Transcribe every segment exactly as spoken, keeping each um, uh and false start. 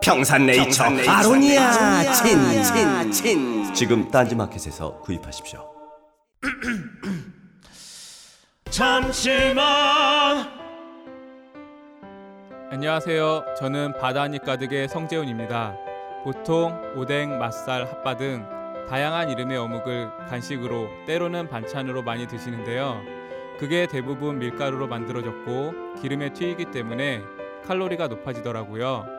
평산네이처, 평산네이처 아로니아 친, 친, 친. 지금 딴지마켓에서 구입하십시오. 잠시만. 안녕하세요. 저는 바다니 가득의 성재훈입니다. 보통 오뎅, 맛살, 핫바 등 다양한 이름의 어묵을 간식으로, 때로는 반찬으로 많이 드시는데요. 그게 대부분 밀가루로 만들어졌고 기름에 튀기기 때문에 칼로리가 높아지더라고요.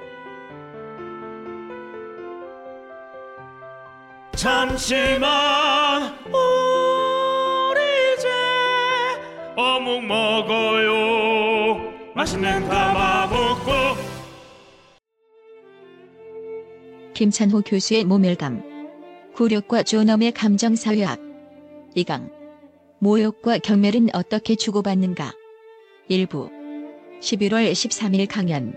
잠시만, 우리 이제 어묵 먹어요. 맛있는 감아 볶고. 김찬호 교수의 모멸감, 굴욕과 존엄의 감정사회학. 이강, 모욕과 경멸은 어떻게 주고받는가. 일부, 십일월 십삼일 강연.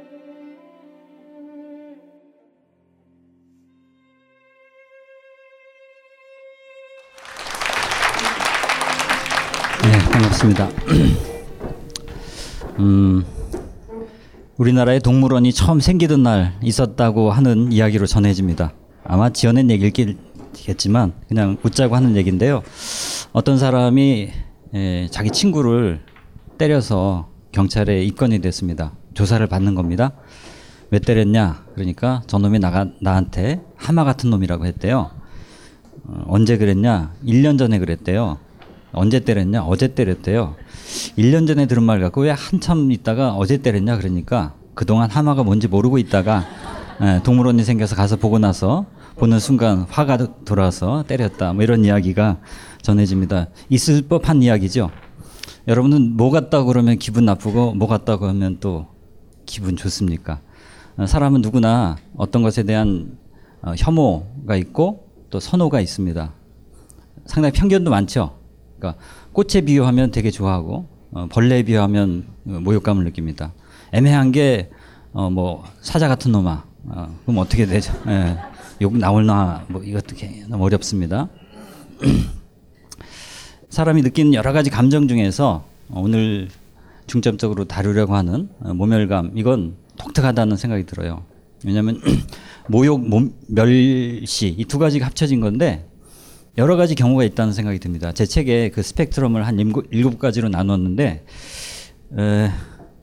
반갑습니다. 음, 우리나라에 동물원이 처음 생기던 날 있었다고 하는 이야기로 전해집니다. 아마 지어낸 얘기겠지만 그냥 웃자고 하는 얘기인데요. 어떤 사람이 에, 자기 친구를 때려서 경찰에 입건이 됐습니다. 조사를 받는 겁니다. 왜 때렸냐? 그러니까 저놈이 나가, 나한테 하마 같은 놈이라고 했대요. 어, 언제 그랬냐? 일 년 전에 그랬대요. 언제 때렸냐? 어제 때렸대요. 일 년 전에 들은 말 같고 왜 한참 있다가 어제 때렸냐? 그러니까 그동안 하마가 뭔지 모르고 있다가 동물원이 생겨서 가서 보고 나서 보는 순간 화가 돌아서 때렸다. 뭐 이런 이야기가 전해집니다. 있을 법한 이야기죠. 여러분은 뭐 같다고 그러면 기분 나쁘고 뭐 같다고 하면 또 기분 좋습니까? 사람은 누구나 어떤 것에 대한 혐오가 있고 또 선호가 있습니다. 상당히 편견도 많죠. 그러니까 꽃에 비유하면 되게 좋아하고 어, 벌레에 비유하면 모욕감을 느낍니다. 애매한 게 어, 뭐 사자 같은 놈아, 어, 그럼 어떻게 되죠? 예, 욕 나올나 뭐 이것도 너무 어렵습니다. 사람이 느끼는 여러 가지 감정 중에서 오늘 중점적으로 다루려고 하는 모멸감, 이건 독특하다는 생각이 들어요. 왜냐하면 모욕, 모, 멸시 이 두 가지가 합쳐진 건데 여러 가지 경우가 있다는 생각이 듭니다. 제 책에 그 스펙트럼을 한 일곱 가지로 나눴는데 에,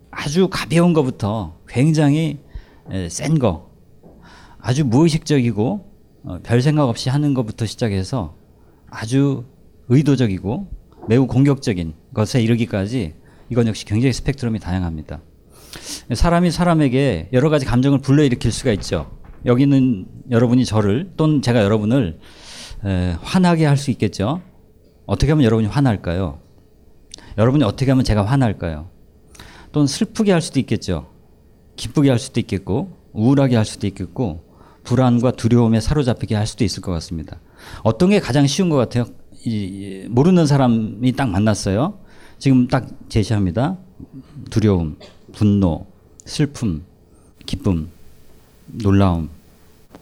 아주 가벼운 것부터 굉장히 에, 센 거, 아주 무의식적이고 어, 별 생각 없이 하는 것부터 시작해서 아주 의도적이고 매우 공격적인 것에 이르기까지 이건 역시 굉장히 스펙트럼이 다양합니다. 사람이 사람에게 여러 가지 감정을 불러일으킬 수가 있죠. 여기는 여러분이 저를 또는 제가 여러분을 에, 화나게 할 수 있겠죠. 어떻게 하면 여러분이 화날까요? 여러분이 어떻게 하면 제가 화날까요? 또는 슬프게 할 수도 있겠죠. 기쁘게 할 수도 있겠고, 우울하게 할 수도 있겠고, 불안과 두려움에 사로잡히게 할 수도 있을 것 같습니다. 어떤 게 가장 쉬운 것 같아요? 이, 모르는 사람이 딱 만났어요. 지금 딱 제시합니다. 두려움, 분노, 슬픔, 기쁨, 놀라움.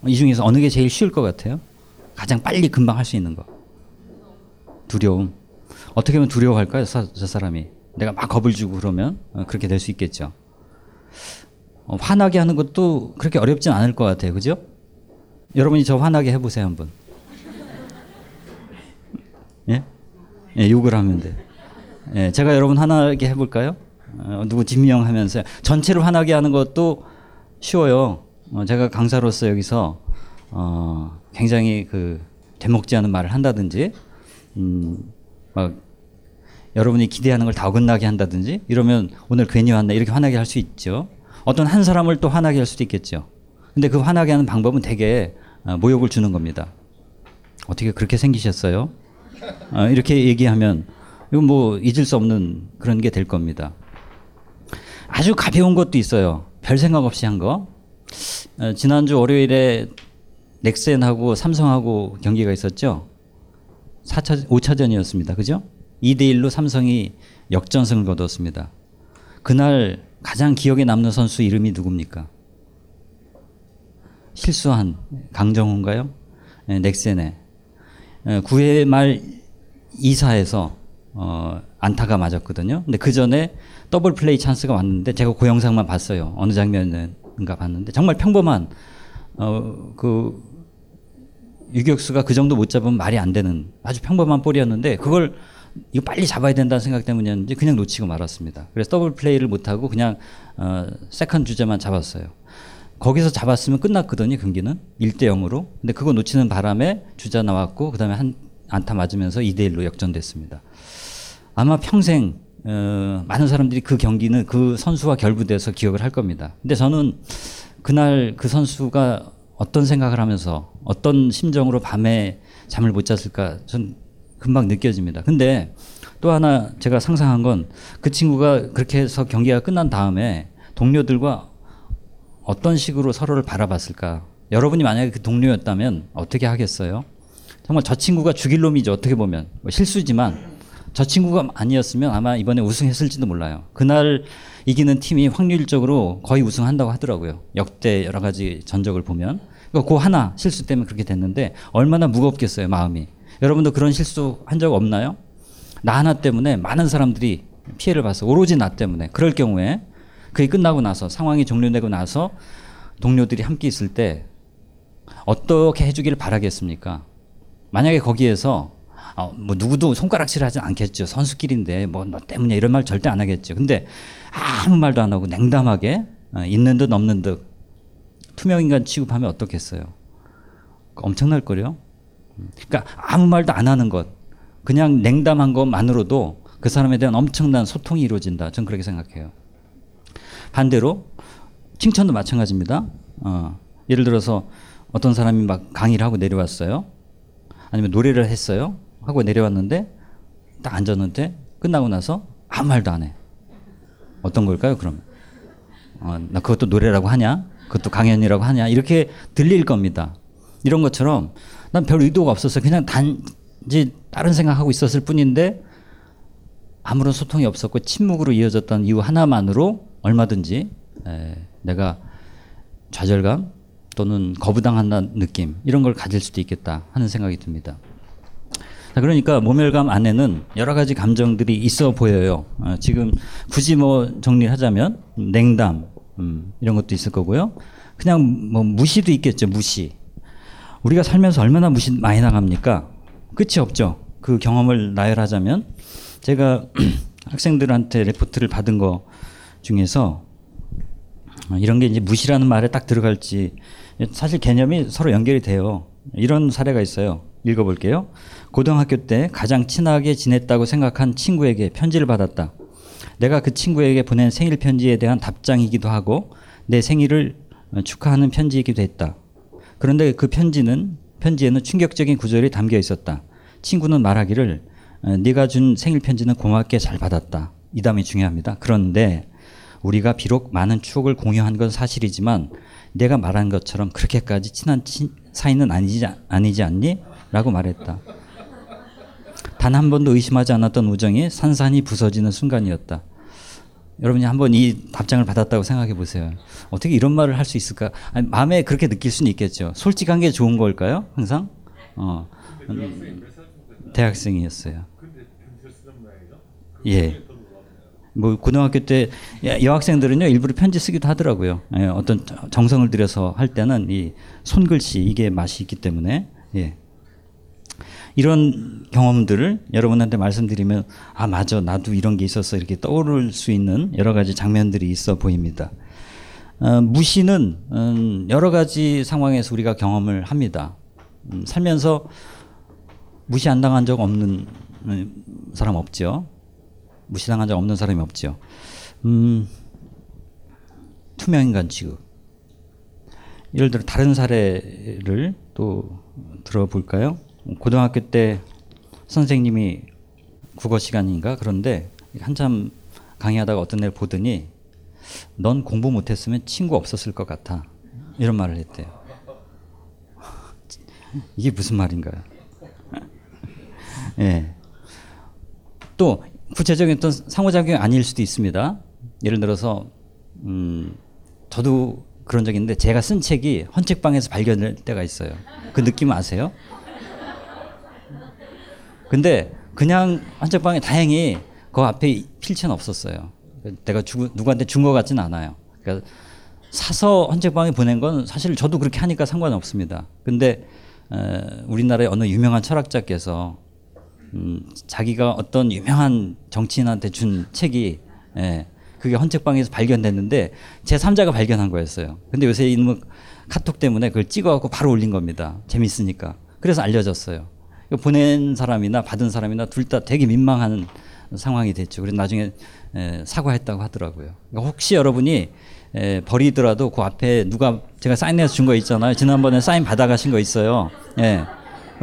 이 중에서 어느 게 제일 쉬울 것 같아요? 가장 빨리 금방 할 수 있는 거. 두려움. 어떻게 하면 두려워할까요? 사, 저 사람이. 내가 막 겁을 주고 그러면 그렇게 될 수 있겠죠. 어, 화나게 하는 것도 그렇게 어렵진 않을 것 같아요. 그죠? 여러분이 저 화나게 해보세요, 한번. 예? 예, 욕을 하면 돼. 예, 제가 여러분 화나게 해볼까요? 어, 누구 지명 하면서. 전체를 화나게 하는 것도 쉬워요. 어, 제가 강사로서 여기서 어, 굉장히 그 대먹지 않은 말을 한다든지, 음, 막 여러분이 기대하는 걸 다 어긋나게 한다든지 이러면 오늘 괜히 왔나 이렇게 화나게 할 수 있죠. 어떤 한 사람을 또 화나게 할 수도 있겠죠. 근데 그 화나게 하는 방법은 되게 어, 모욕을 주는 겁니다. 어떻게 그렇게 생기셨어요? 어, 이렇게 얘기하면 이건 뭐 잊을 수 없는 그런 게 될 겁니다. 아주 가벼운 것도 있어요. 별 생각 없이 한 거. 어, 지난주 월요일에 넥센하고 삼성하고 경기가 있었죠. 사 차, 오 차전이었습니다. 그죠? 이 대 일로 삼성이 역전승을 거뒀습니다. 그날 가장 기억에 남는 선수 이름이 누굽니까? 실수한 강정호인가요? 네, 넥센에. 구 회 말 이 사에서 어, 안타가 맞았거든요. 근데 그 전에 더블 플레이 찬스가 왔는데 제가 그 영상만 봤어요. 어느 장면인가 봤는데 정말 평범한 어, 그 유격수가 그 정도 못 잡으면 말이 안 되는 아주 평범한 볼이었는데 그걸 이거 빨리 잡아야 된다는 생각 때문이었는지 그냥 놓치고 말았습니다. 그래서 더블 플레이를 못하고 그냥 어, 세컨 주제만 잡았어요. 거기서 잡았으면 끝났거든요. 경기는 일 대 영으로. 근데 그거 놓치는 바람에 주자 나왔고 그 다음에 한 안타 맞으면서 이 대 일로 역전됐습니다. 아마 평생 어, 많은 사람들이 그 경기는 그 선수와 결부돼서 기억을 할 겁니다. 근데 저는 그날 그 선수가 어떤 생각을 하면서 어떤 심정으로 밤에 잠을 못 잤을까 전 금방 느껴집니다. 근데 또 하나 제가 상상한 건 그 친구가 그렇게 해서 경기가 끝난 다음에 동료들과 어떤 식으로 서로를 바라봤을까. 여러분이 만약에 그 동료였다면 어떻게 하겠어요? 정말 저 친구가 죽일 놈이죠. 어떻게 보면 뭐 실수지만 저 친구가 아니었으면 아마 이번에 우승했을지도 몰라요. 그날 이기는 팀이 확률적으로 거의 우승한다고 하더라고요. 역대 여러 가지 전적을 보면. 그러니까 그 하나 실수 때문에 그렇게 됐는데 얼마나 무겁겠어요, 마음이. 여러분도 그런 실수 한 적 없나요? 나 하나 때문에 많은 사람들이 피해를 봤어. 오로지 나 때문에. 그럴 경우에 그게 끝나고 나서 상황이 종료되고 나서 동료들이 함께 있을 때 어떻게 해주길 바라겠습니까? 만약에 거기에서 어, 뭐 누구도 손가락질 하진 않겠죠. 선수끼리인데 뭐 너 때문에 이런 말 절대 안 하겠죠. 근데 아무 말도 안 하고 냉담하게 어, 있는 듯 없는 듯 투명인간 취급하면 어떻겠어요. 엄청날 거요. 그러니까 아무 말도 안 하는 것, 그냥 냉담한 것만으로도 그 사람에 대한 엄청난 소통이 이루어진다. 저는 그렇게 생각해요. 반대로 칭찬도 마찬가지입니다. 어, 예를 들어서 어떤 사람이 막 강의를 하고 내려왔어요. 아니면 노래를 했어요. 하고 내려왔는데 딱 앉았는데 끝나고 나서 아무 말도 안 해. 어떤 걸까요? 그러면 어, 나 그것도 노래라고 하냐? 그것도 강연이라고 하냐? 이렇게 들릴 겁니다. 이런 것처럼 난 별 의도가 없었어요. 그냥 단지 다른 생각하고 있었을 뿐인데 아무런 소통이 없었고 침묵으로 이어졌던 이유 하나만으로 얼마든지 에, 내가 좌절감 또는 거부당한다는 느낌 이런 걸 가질 수도 있겠다 하는 생각이 듭니다. 그러니까 모멸감 안에는 여러 가지 감정들이 있어 보여요. 어, 지금 굳이 뭐 정리하자면 냉담 음, 이런 것도 있을 거고요. 그냥 뭐 무시도 있겠죠. 무시. 우리가 살면서 얼마나 무시 많이 당합니까? 끝이 없죠. 그 경험을 나열하자면 제가 학생들한테 레포트를 받은 거 중에서 이런 게 이제 무시라는 말에 딱 들어갈지 사실 개념이 서로 연결이 돼요. 이런 사례가 있어요. 읽어볼게요. 고등학교 때 가장 친하게 지냈다고 생각한 친구에게 편지를 받았다. 내가 그 친구에게 보낸 생일 편지에 대한 답장이기도 하고 내 생일을 축하하는 편지이기도 했다. 그런데 그 편지는 편지에는 충격적인 구절이 담겨 있었다. 친구는 말하기를 네가 준 생일 편지는 고맙게 잘 받았다. 이 다음이 중요합니다. 그런데 우리가 비록 많은 추억을 공유한 건 사실이지만 내가 말한 것처럼 그렇게까지 친한 친, 사이는 아니지, 아니지 않니? 라고 말했다. 단 한 번도 의심하지 않았던 우정이 산산이 부서지는 순간이었다. 여러분이 한번 이 답장을 받았다고 생각해 보세요. 어떻게 이런 말을 할 수 있을까? 아니, 마음에 그렇게 느낄 수는 있겠죠. 솔직한 게 좋은 걸까요? 항상? 어. 음, 대학생이었어요. 예. 뭐 고등학교 때 여학생들은요 일부러 편지 쓰기도 하더라고요. 예, 어떤 정성을 들여서 할 때는 이 손글씨 이게 맛이 있기 때문에 예. 이런 경험들을 여러분한테 말씀드리면 아 맞아 나도 이런 게 있었어 이렇게 떠오를 수 있는 여러 가지 장면들이 있어 보입니다. 어, 무시는 음, 여러 가지 상황에서 우리가 경험을 합니다. 음, 살면서 무시 안 당한 적 없는 음, 사람 없죠. 무시당한 적 없는 사람이 없죠. 음, 투명인간 취급. 예를 들어 다른 사례를 또 들어볼까요? 고등학교 때 선생님이 국어 시간인가 그런데 한참 강의하다가 어떤 애를 보더니 넌 공부 못했으면 친구 없었을 것 같아. 이런 말을 했대요. 이게 무슨 말인가요? 예. 또 구체적인 어떤 상호작용이 아닐 수도 있습니다. 예를 들어서 음, 저도 그런 적이 있는데 제가 쓴 책이 헌책방에서 발견될 때가 있어요. 그 느낌 아세요? 근데 그냥 헌책방에 다행히 그 앞에 필체는 없었어요. 내가 주, 누구한테 준 것 같진 않아요. 그러니까 사서 헌책방에 보낸 건 사실 저도 그렇게 하니까 상관없습니다. 근데 에, 우리나라의 어느 유명한 철학자께서 음, 자기가 어떤 유명한 정치인한테 준 책이 예, 그게 헌책방에서 발견됐는데 제삼자가 발견한 거였어요. 근데 요새 이놈은 카톡 때문에 그걸 찍어갖고 바로 올린 겁니다. 재밌으니까. 그래서 알려졌어요. 보낸 사람이나 받은 사람이나 둘 다 되게 민망한 상황이 됐죠. 그래서 나중에 예, 사과했다고 하더라고요. 그러니까 혹시 여러분이 예, 버리더라도 그 앞에 누가 제가 사인해서 준 거 있잖아요. 지난번에 사인 받아가신 거 있어요. 예,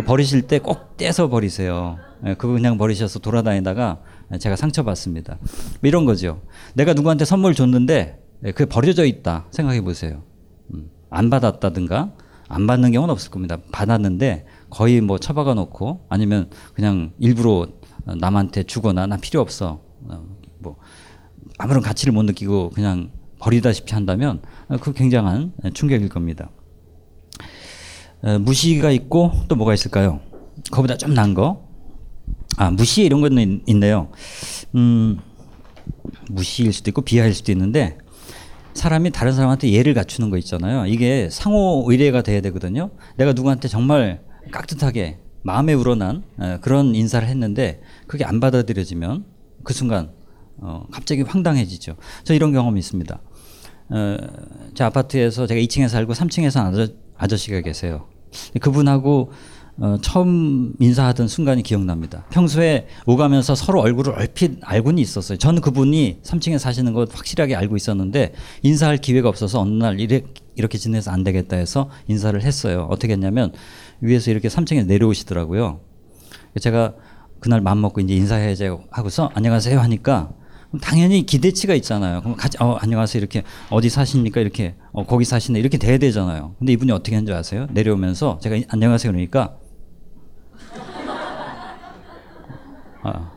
버리실 때 꼭 떼서 버리세요. 예, 그거 그냥 버리셔서 돌아다니다가 제가 상처받습니다. 뭐 이런 거죠. 내가 누구한테 선물 줬는데 예, 그게 버려져 있다 생각해 보세요. 음, 안 받았다든가 안 받는 경우는 없을 겁니다. 받았는데 거의 뭐 처박아 놓고 아니면 그냥 일부러 남한테 주거나 난 필요 없어 뭐 아무런 가치를 못 느끼고 그냥 버리다시피 한다면 그 굉장한 충격일 겁니다. 에, 무시가 있고 또 뭐가 있을까요? 그거보다 좀 난 거. 아, 무시 이런 건 있, 있네요. 음, 무시일 수도 있고 비하일 수도 있는데 사람이 다른 사람한테 예를 갖추는 거 있잖아요. 이게 상호 의례가 돼야 되거든요. 내가 누구한테 정말 깍듯하게 마음에 우러난 에, 그런 인사를 했는데 그게 안 받아들여지면 그 순간 어, 갑자기 황당해지죠. 저 이런 경험이 있습니다. 어, 제 아파트에서 제가 이 층에 살고 삼 층에서 아저, 아저씨가 계세요. 그분하고 어, 처음 인사하던 순간이 기억납니다. 평소에 오가면서 서로 얼굴을 얼핏 알고는 있었어요. 저는 그분이 삼 층에 사시는 것 확실하게 알고 있었는데 인사할 기회가 없어서 어느 날 이래, 이렇게 지내서 안 되겠다 해서 인사를 했어요. 어떻게 했냐면 위에서 이렇게 삼 층에 내려오시더라고요. 제가 그날 맘먹고 이제 인사해야지 하고서 안녕하세요 하니까 당연히 기대치가 있잖아요. 그럼 같이 어, 안녕하세요 이렇게 어디 사십니까 이렇게 어, 거기 사시네 이렇게 돼야 되잖아요. 근데 이분이 어떻게 했는지 아세요? 내려오면서 제가 안녕하세요 그러니까 아,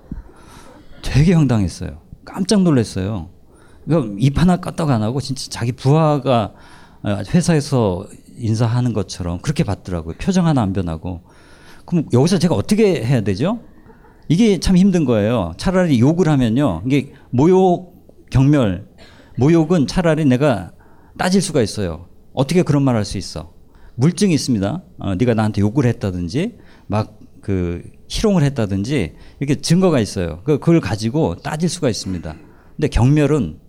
되게 황당했어요. 깜짝 놀랐어요. 그러니까 입 하나 까딱 안 하고 진짜 자기 부하가 회사에서 인사하는 것처럼 그렇게 받더라고요. 표정 하나 안 변하고. 그럼 여기서 제가 어떻게 해야 되죠? 이게 참 힘든 거예요. 차라리 욕을 하면요. 이게 모욕, 경멸, 모욕은 차라리 내가 따질 수가 있어요. 어떻게 그런 말 할 수 있어? 물증이 있습니다. 어, 네가 나한테 욕을 했다든지 막 그 희롱을 했다든지 이렇게 증거가 있어요. 그걸 가지고 따질 수가 있습니다. 근데 경멸은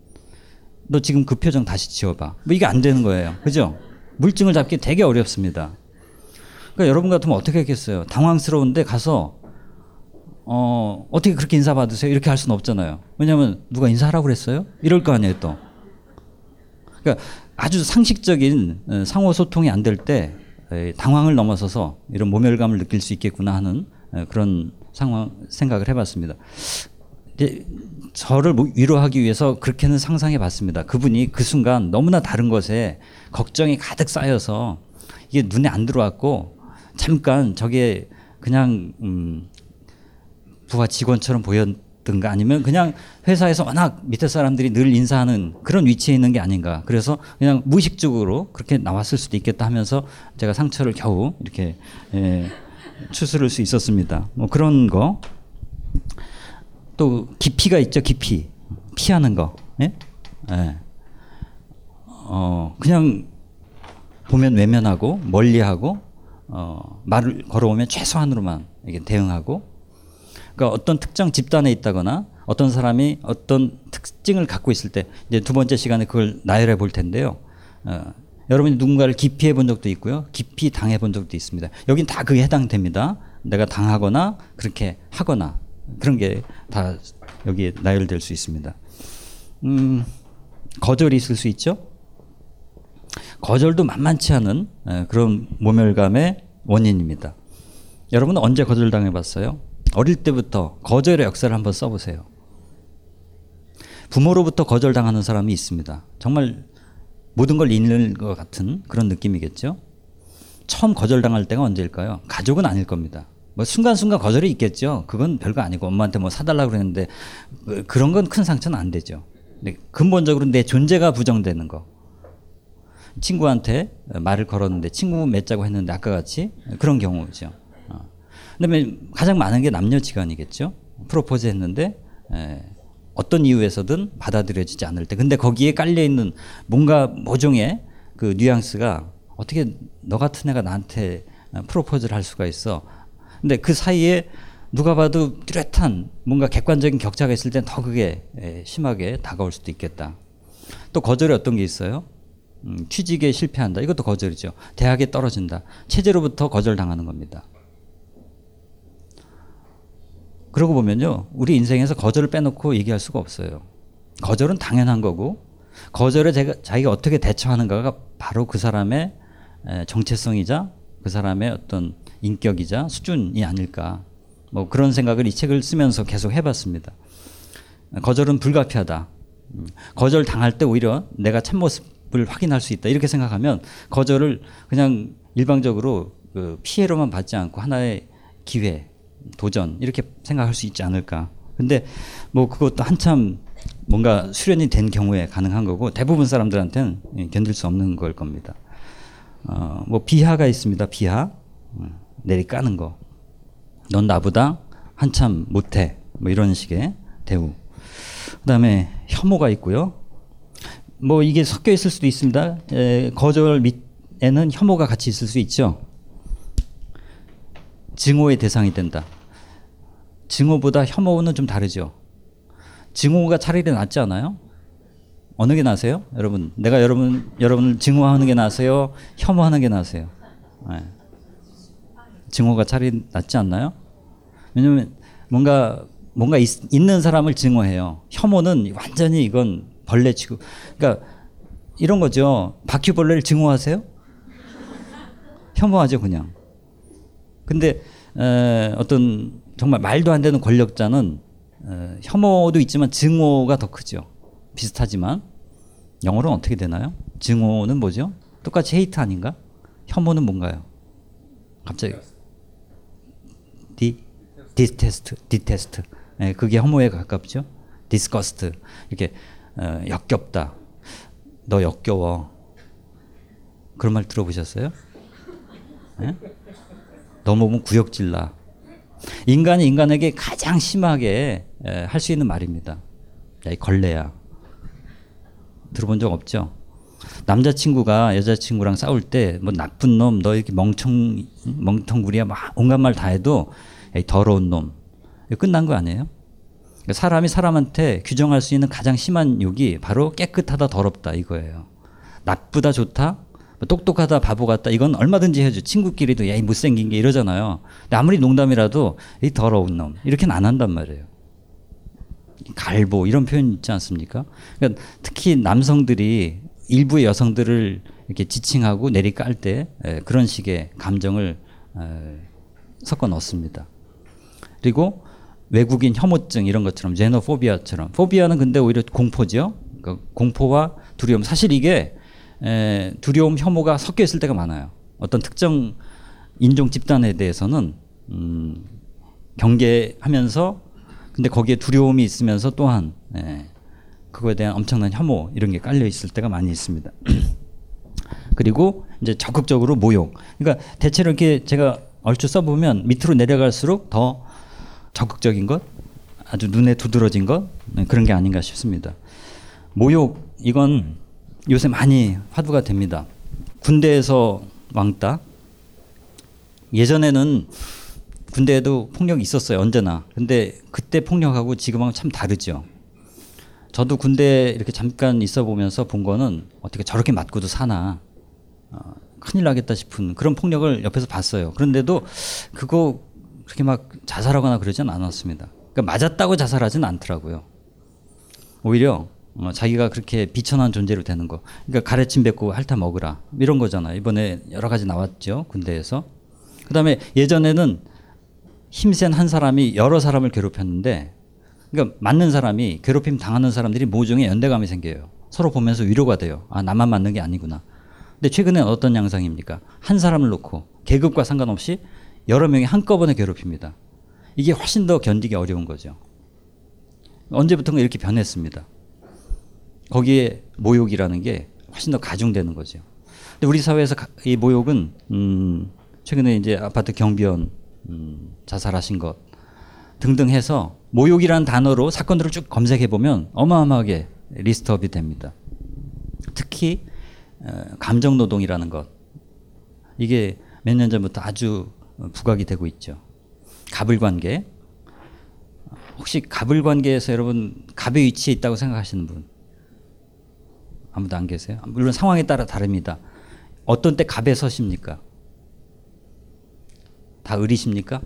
너 지금 그 표정 다시 지어봐. 뭐 이게 안 되는 거예요. 그죠? 물증을 잡기 되게 어렵습니다. 그러니까 여러분 같으면 어떻게 했겠어요? 당황스러운데 가서 어, 어떻게 그렇게 인사 받으세요? 이렇게 할 수는 없잖아요. 왜냐하면 누가 인사하라고 그랬어요? 이럴 거 아니에요 또. 그러니까 아주 상식적인 상호 소통이 안 될 때 당황을 넘어서서 이런 모멸감을 느낄 수 있겠구나 하는 그런 상황 생각을 해봤습니다. 이제 저를 위로하기 위해서 그렇게는 상상해봤습니다. 그분이 그 순간 너무나 다른 것에 걱정이 가득 쌓여서 이게 눈에 안 들어왔고 잠깐 저게 그냥 음 부하 직원처럼 보였던가 아니면 그냥 회사에서 워낙 밑에 사람들이 늘 인사하는 그런 위치에 있는 게 아닌가. 그래서 그냥 무의식적으로 그렇게 나왔을 수도 있겠다 하면서 제가 상처를 겨우 이렇게 예, 추스를 수 있었습니다. 뭐 그런 거. 또 기피가 있죠. 기피. 피하는 거. 예? 예. 어, 그냥 보면 외면하고 멀리하고 어, 말을 걸어오면 최소한으로만 이렇게 대응하고 그러니까 어떤 특정 집단에 있다거나 어떤 사람이 어떤 특징을 갖고 있을 때 이제 두 번째 시간에 그걸 나열해 볼 텐데요. 어, 여러분이 누군가를 기피해 본 적도 있고요. 기피 당해 본 적도 있습니다. 여긴 다 그게 해당됩니다. 내가 당하거나 그렇게 하거나 그런 게 다 여기에 나열될 수 있습니다. 음, 거절이 있을 수 있죠. 거절도 만만치 않은 그런 모멸감의 원인입니다. 여러분은 언제 거절당해봤어요? 어릴 때부터 거절의 역사를 한번 써보세요. 부모로부터 거절당하는 사람이 있습니다. 정말 모든 걸 잃는 것 같은 그런 느낌이겠죠. 처음 거절당할 때가 언제일까요? 가족은 아닐 겁니다. 뭐 순간순간 거절이 있겠죠. 그건 별거 아니고 엄마한테 뭐 사달라고 그랬는데 그런 건 큰 상처는 안 되죠. 근데 근본적으로 내 존재가 부정되는 거. 친구한테 말을 걸었는데 친구 맺자고 했는데 아까 같이 그런 경우죠. 어. 그다음에 가장 많은 게 남녀지간이겠죠. 프로포즈 했는데 에, 어떤 이유에서든 받아들여지지 않을 때. 근데 거기에 깔려 있는 뭔가 모종의 그 뉘앙스가 어떻게 너 같은 애가 나한테 프로포즈를 할 수가 있어. 근데 그 사이에 누가 봐도 뚜렷한 뭔가 객관적인 격차가 있을 땐 더 그게 에, 심하게 다가올 수도 있겠다. 또 거절에 어떤 게 있어요? 음, 취직에 실패한다. 이것도 거절이죠. 대학에 떨어진다. 체제로부터 거절당하는 겁니다. 그러고 보면요. 우리 인생에서 거절을 빼놓고 얘기할 수가 없어요. 거절은 당연한 거고 거절에 제가, 자기가 어떻게 대처하는가가 바로 그 사람의 정체성이자 그 사람의 어떤 인격이자 수준이 아닐까. 뭐 그런 생각을 이 책을 쓰면서 계속 해봤습니다. 거절은 불가피하다. 음, 거절 당할 때 오히려 내가 참모습 을 확인할 수 있다 이렇게 생각하면 거절을 그냥 일방적으로 그 피해로만 받지 않고 하나의 기회, 도전 이렇게 생각할 수 있지 않을까. 근데 뭐 그것도 한참 뭔가 수련이 된 경우에 가능한 거고 대부분 사람들한테는 견딜 수 없는 걸 겁니다. 어, 뭐 비하가 있습니다. 비하 내리까는 거. 넌 나보다 한참 못해 뭐 이런 식의 대우. 그다음에 혐오가 있고요. 뭐 이게 섞여 있을 수도 있습니다. 에, 거절 밑에는 혐오가 같이 있을 수 있죠. 증오의 대상이 된다. 증오보다 혐오는 좀 다르죠. 증오가 차라리 낫지 않아요? 어느 게 나으세요? 여러분, 내가 여러분, 여러분을 증오하는 게 나으세요? 혐오하는 게 나으세요? 네. 증오가 차라리 낫지 않나요? 왜냐면 뭔가, 뭔가 있, 있는 사람을 증오해요. 혐오는 완전히 이건 벌레 치고 그러니까 이런 거죠. 바퀴벌레를 증오하세요? 혐오하죠 그냥. 근데 에, 어떤 정말 말도 안 되는 권력자는 에, 혐오도 있지만 증오가 더 크죠. 비슷하지만 영어로는 어떻게 되나요? 증오는 뭐죠? 똑같이 헤이트 아닌가? 혐오는 뭔가요? 갑자기 디 디테스트 디테스트 예, 그게 혐오에 가깝죠. 디스커스트 이렇게 어, 역겹다. 너 역겨워. 그런 말 들어보셨어요? 네? 넘어오면 구역질나. 인간이 인간에게 가장 심하게 할 수 있는 말입니다. 야, 이 걸레야. 들어본 적 없죠? 남자친구가 여자친구랑 싸울 때 뭐 나쁜 놈, 너 이렇게 멍청, 멍텅구리야 막 온갖 말 다 해도 야, 이 더러운 놈. 끝난 거 아니에요? 사람이 사람한테 규정할 수 있는 가장 심한 욕이 바로 깨끗하다 더럽다 이거예요. 나쁘다 좋다 똑똑하다 바보 같다 이건 얼마든지 해줘. 친구끼리도 야 이 못생긴 게 이러잖아요. 근데 아무리 농담이라도 이 더러운 놈 이렇게는 안 한단 말이에요. 갈보 이런 표현 있지 않습니까? 그러니까 특히 남성들이 일부의 여성들을 이렇게 지칭하고 내리깔 때 그런 식의 감정을 섞어 넣습니다. 그리고 외국인 혐오증 이런 것처럼 제노포비아처럼. 포비아는 근데 오히려 공포죠. 그러니까 공포와 두려움. 사실 이게 에, 두려움, 혐오가 섞여 있을 때가 많아요. 어떤 특정 인종 집단에 대해서는 음, 경계하면서 근데 거기에 두려움이 있으면서 또한 에, 그거에 대한 엄청난 혐오 이런 게 깔려 있을 때가 많이 있습니다. 그리고 이제 적극적으로 모욕. 그러니까 대체로 이렇게 제가 얼추 써보면 밑으로 내려갈수록 더 적극적인 것, 아주 눈에 두드러진 것, 네, 그런 게 아닌가 싶습니다. 모욕, 이건 요새 많이 화두가 됩니다. 군대에서 왕따. 예전에는 군대에도 폭력이 있었어요, 언제나. 근데 그때 폭력하고 지금하고 참 다르죠. 저도 군대에 이렇게 잠깐 있어 보면서 본 거는 어떻게 저렇게 맞고도 사나, 어, 큰일 나겠다 싶은 그런 폭력을 옆에서 봤어요. 그런데도 그거 그렇게 막 자살하거나 그러진 않았습니다. 그러니까 맞았다고 자살하진 않더라고요. 오히려 어, 자기가 그렇게 비천한 존재로 되는 거. 그러니까 가래침 뱉고 핥아 먹으라 이런 거잖아요. 이번에 여러 가지 나왔죠, 군대에서. 그 다음에 예전에는 힘센 한 사람이 여러 사람을 괴롭혔는데, 그러니까 맞는 사람이, 괴롭힘 당하는 사람들이 모종의 연대감이 생겨요. 서로 보면서 위로가 돼요. 아, 나만 맞는 게 아니구나. 근데 최근엔 어떤 양상입니까? 한 사람을 놓고 계급과 상관없이 여러 명이 한꺼번에 괴롭힙니다. 이게 훨씬 더 견디기 어려운 거죠. 언제부턴가 이렇게 변했습니다. 거기에 모욕이라는 게 훨씬 더 가중되는 거죠. 근데 우리 사회에서 이 모욕은 음, 최근에 이제 아파트 경비원 음, 자살하신 것 등등 해서 모욕이라는 단어로 사건들을 쭉 검색해보면 어마어마하게 리스트업이 됩니다. 특히 감정노동이라는 것, 이게 몇 년 전부터 아주 부각이 되고 있죠. 갑을관계. 혹시 갑을관계에서 여러분 갑의 위치에 있다고 생각하시는 분 아무도 안 계세요? 물론 상황에 따라 다릅니다. 어떤 때 갑에 서십니까? 다 을이십니까?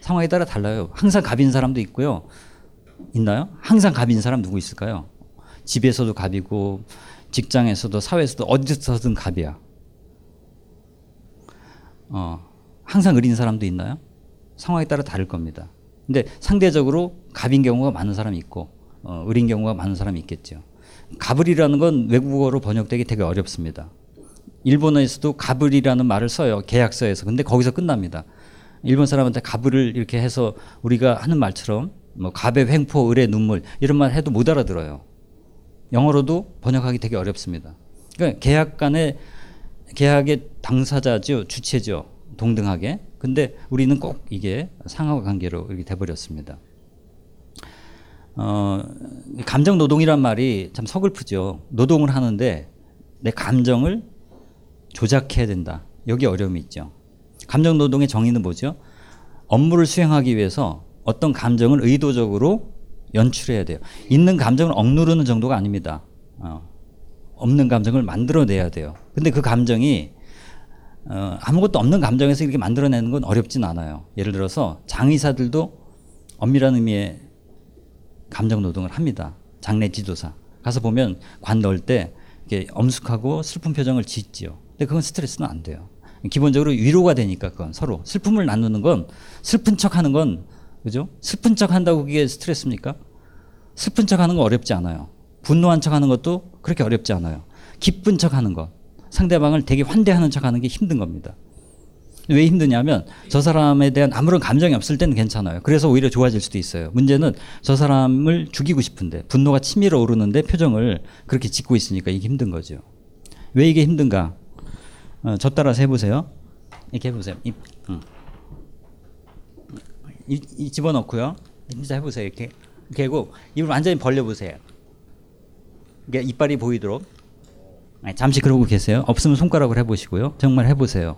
상황에 따라 달라요. 항상 갑인 사람도 있고요. 있나요? 항상 갑인 사람 누구 있을까요? 집에서도 갑이고 직장에서도 사회에서도 어디서든 갑이야. 어, 항상 을인 사람도 있나요? 상황에 따라 다를 겁니다. 근데 상대적으로 갑인 경우가 많은 사람이 있고 어, 을인 경우가 많은 사람이 있겠죠. 갑을이라는 건 외국어로 번역되기 되게 어렵습니다. 일본에서도 갑을이라는 말을 써요, 계약서에서. 근데 거기서 끝납니다. 일본 사람한테 갑을 이렇게 해서 우리가 하는 말처럼 뭐 갑의 횡포, 을의 눈물 이런 말 해도 못 알아들어요. 영어로도 번역하기 되게 어렵습니다. 그러니까 계약 간의, 계약의 당사자죠, 주체죠, 동등하게. 근데 우리는 꼭 이게 상하 관계로 이렇게 돼버렸습니다. 어, 감정 노동이란 말이 참 서글프죠. 노동을 하는데 내 감정을 조작해야 된다. 여기 어려움이 있죠. 감정노동의 정의는 뭐죠? 업무를 수행하기 위해서 어떤 감정을 의도적으로 연출해야 돼요. 있는 감정을 억누르는 정도가 아닙니다. 어, 없는 감정을 만들어내야 돼요. 근데 그 감정이 어, 아무것도 없는 감정에서 이렇게 만들어내는 건 어렵진 않아요. 예를 들어서 장의사들도 엄밀한 의미의 감정노동을 합니다. 장례 지도사 가서 보면 관 넣을 때 이렇게 엄숙하고 슬픈 표정을 짓지요. 근데 그건 스트레스는 안 돼요. 기본적으로 위로가 되니까. 그건 서로 슬픔을 나누는 건, 슬픈 척 하는 건, 그죠? 슬픈 척 한다고 그게 스트레스입니까? 슬픈 척 하는 거 어렵지 않아요. 분노한 척 하는 것도 그렇게 어렵지 않아요. 기쁜 척 하는 것, 상대방을 되게 환대하는 척 하는 게 힘든 겁니다. 왜 힘드냐면 저 사람에 대한 아무런 감정이 없을 때는 괜찮아요. 그래서 오히려 좋아질 수도 있어요. 문제는 저 사람을 죽이고 싶은데, 분노가 치밀어 오르는데 표정을 그렇게 짓고 있으니까 이게 힘든 거죠. 왜 이게 힘든가? 어, 저 따라서 해보세요. 이렇게 해보세요. 이, 응. 이, 이 집어넣고요. 진짜 해보세요. 이렇게. 이렇게 하고 입을 완전히 벌려보세요. 이게 이빨이 보이도록. 아니, 잠시 그러고 계세요. 없으면 손가락으로 해보시고요. 정말 해보세요.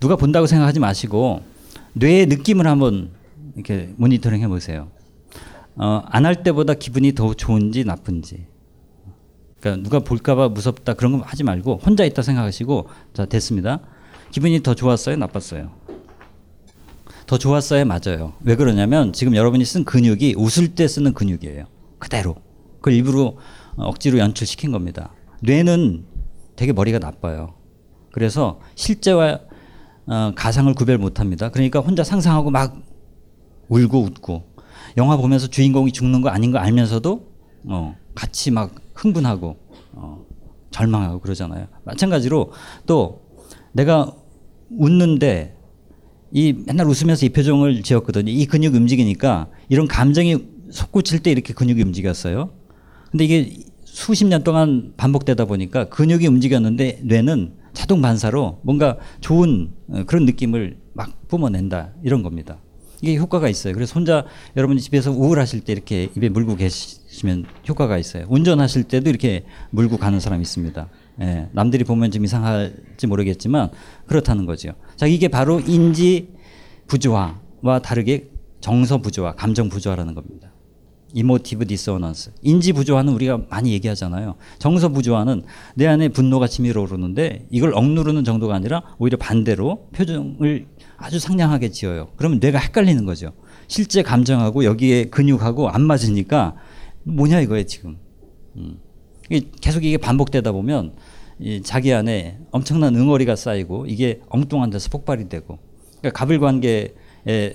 누가 본다고 생각하지 마시고 뇌의 느낌을 한번 이렇게 모니터링 해보세요. 어, 안 할 때보다 기분이 더 좋은지 나쁜지. 그러니까 누가 볼까봐 무섭다 그런 거 하지 말고 혼자 있다 생각하시고, 자, 됐습니다. 기분이 더 좋았어요, 나빴어요? 더 좋았어요, 맞아요. 왜 그러냐면 지금 여러분이 쓴 근육이 웃을 때 쓰는 근육이에요. 그대로. 그걸 일부러 억지로 연출시킨 겁니다. 뇌는 되게 머리가 나빠요. 그래서 실제와 어, 가상을 구별 못합니다. 그러니까 혼자 상상하고 막 울고 웃고 영화 보면서 주인공이 죽는 거 아닌 거 알면서도 어, 같이 막 흥분하고 어, 절망하고 그러잖아요. 마찬가지로 또 내가 웃는데 이 맨날 웃으면서 이 표정을 지었거든요. 이 근육이 움직이니까 이런 감정이 솟구칠 때 이렇게 근육이 움직였어요. 근데 이게 수십 년 동안 반복되다 보니까 근육이 움직였는데 뇌는 자동 반사로 뭔가 좋은 그런 느낌을 막 뿜어낸다 이런 겁니다. 이게 효과가 있어요. 그래서 혼자 여러분 집에서 우울하실 때 이렇게 입에 물고 계시면 효과가 있어요. 운전하실 때도 이렇게 물고 가는 사람이 있습니다. 예, 남들이 보면 좀 이상할지 모르겠지만 그렇다는 거죠. 자, 이게 바로 인지 부조화와 다르게 정서 부조화, 감정 부조화라는 겁니다. 이모티브 디소넌스. 인지 부조화는 우리가 많이 얘기하잖아요. 정서 부조화는 내 안에 분노가 치밀어 오르는데 이걸 억누르는 정도가 아니라 오히려 반대로 표정을 아주 상냥하게 지어요. 그러면 뇌가 헷갈리는 거죠. 실제 감정하고 여기에 근육하고 안 맞으니까 뭐냐 이거예요 지금. 음. 계속 이게 반복되다 보면 이 자기 안에 엄청난 응어리가 쌓이고 이게 엉뚱한 데서 폭발이 되고, 그러니까 갑을관계에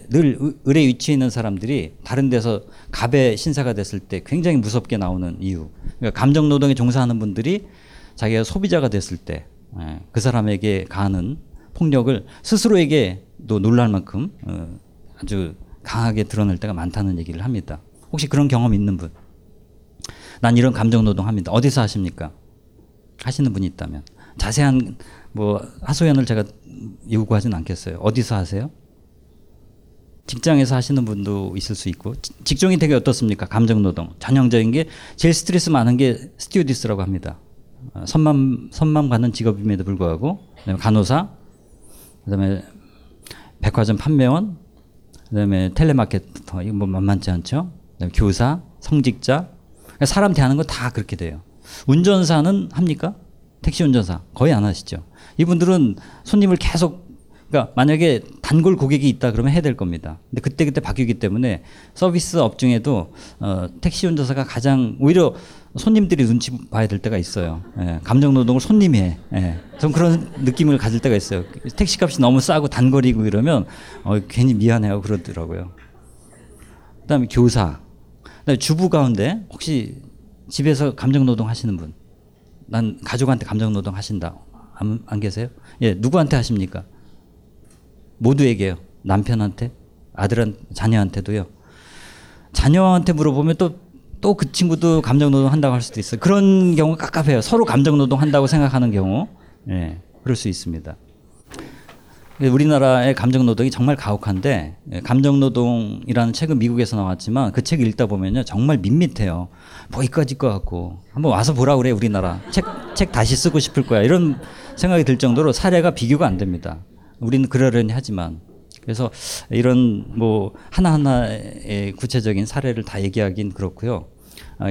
늘 을에 위치해 있는 사람들이 다른 데서 갑의 신사가 됐을 때 굉장히 무섭게 나오는 이유, 그러니까 감정노동에 종사하는 분들이 자기가 소비자가 됐을 때 그 사람에게 가하는 폭력을 스스로에게도 놀랄 만큼 아주 강하게 드러낼 때가 많다는 얘기를 합니다. 혹시 그런 경험 있는 분? 난 이런 감정노동 합니다. 어디서 하십니까? 하시는 분이 있다면. 자세한 뭐 하소연을 제가 요구하진 않겠어요. 어디서 하세요? 직장에서 하시는 분도 있을 수 있고. 직종이 되게 어떻습니까? 감정노동. 전형적인 게 제일 스트레스 많은 게 스튜어디스라고 합니다. 선만, 선만 가는 직업임에도 불구하고 간호사, 그다음에 백화점 판매원, 그다음에 텔레마케터, 이거 뭐 만만치 않죠? 그다음에 교사, 성직자, 사람 대하는 거 다 그렇게 돼요. 운전사는 합니까? 택시 운전사 거의 안 하시죠. 이분들은 손님을 계속, 그러니까 만약에 단골 고객이 있다 그러면 해야 될 겁니다. 근데 그때 그때 바뀌기 때문에 서비스 업 중에도 어, 택시 운전사가 가장 오히려 손님들이 눈치 봐야 될 때가 있어요. 예, 감정 노동을 손님이 해. 예, 전 그런 느낌을 가질 때가 있어요. 택시 값이 너무 싸고 단거리고 이러면 어, 괜히 미안해하고 그러더라고요. 그다음에 교사. 주부 가운데 혹시 집에서 감정노동 하시는 분? 난 가족한테 감정노동 하신다. 안, 안 계세요? 예, 누구한테 하십니까? 모두에게요. 남편한테, 아들한테, 자녀한테도요. 자녀한테 물어보면 또, 또 그 친구도 감정노동 한다고 할 수도 있어요. 그런 경우가 깝깝해요. 서로 감정노동 한다고 생각하는 경우. 예, 그럴 수 있습니다. 우리나라의 감정노동이 정말 가혹한데, 감정노동이라는 책은 미국에서 나왔지만 그 책을 읽다 보면요 정말 밋밋해요. 뭐 이까짓 것 같고 한번 와서 보라 그래 우리나라 책, 책 다시 쓰고 싶을 거야 이런 생각이 들 정도로 사례가 비교가 안 됩니다. 우리는 그러려니 하지만. 그래서 이런 뭐 하나하나의 구체적인 사례를 다 얘기하긴 그렇고요.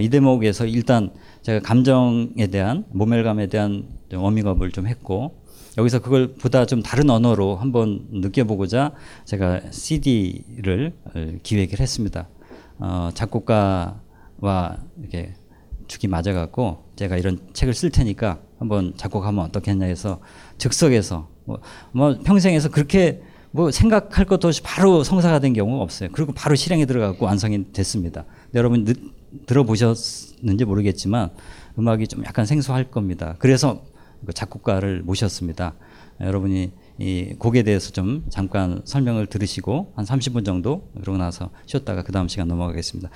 이 대목에서 일단 제가 감정에 대한 모멸감에 대한 워밍업을 좀 했고, 여기서 그걸 보다 좀 다른 언어로 한번 느껴보고자 제가 씨디를 기획을 했습니다. 어, 작곡가와 이렇게 죽이 맞아갖고 제가 이런 책을 쓸 테니까 한번 작곡하면 어떻겠냐 해서 즉석에서 뭐, 뭐 평생에서 그렇게 뭐 생각할 것도 없이 바로 성사가 된 경우가 없어요. 그리고 바로 실행에 들어가고 완성이 됐습니다. 여러분 늦, 들어보셨는지 모르겠지만 음악이 좀 약간 생소할 겁니다. 그래서 작곡가를 모셨습니다. 여러분이 이 곡에 대해서 좀 잠깐 설명을 들으시고 한 삼십 분 정도 그러고 나서 쉬었다가 그 다음 시간 넘어가겠습니다.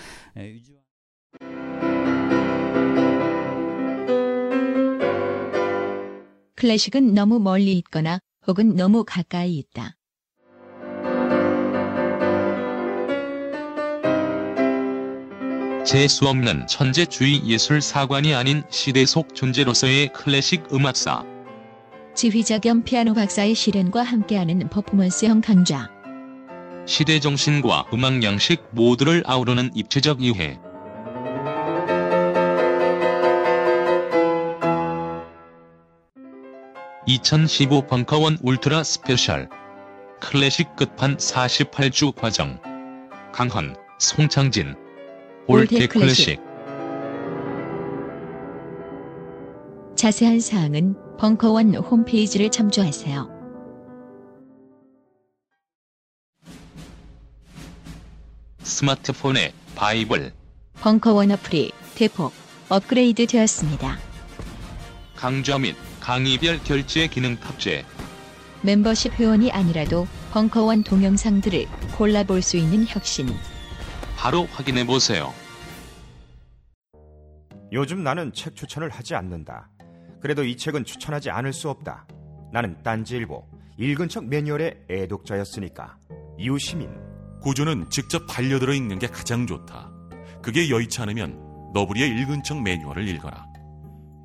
클래식은 너무 멀리 있거나 혹은 너무 가까이 있다. 재수 없는 천재주의 예술사관이 아닌 시대 속 존재로서의 클래식 음악사. 지휘자 겸 피아노 박사의 실연과 함께하는 퍼포먼스형 강좌. 시대 정신과 음악 양식 모두를 아우르는 입체적 이해. 이천십오 벙커원 울트라 스페셜 클래식 끝판 사십팔 주 과정. 강헌, 송창진. 올드 클래식. 자세한 사항은 벙커원 홈페이지를 참조하세요. 스마트폰의 바이블 벙커원 어플이 대폭 업그레이드 되었습니다. 강좌 및 강의별 결제 기능 탑재, 멤버십 회원이 아니라도 벙커원 동영상들을 골라볼 수 있는 혁신, 바로 확인해보세요. 요즘 나는 책 추천을 하지 않는다. 그래도 이 책은 추천하지 않을 수 없다. 나는 딴지일보 읽은 척 매뉴얼의 애독자였으니까. 유시민. 고전은 직접 반려들어 읽는 게 가장 좋다. 그게 여의치 않으면 너부리의 읽은 척 매뉴얼을 읽어라.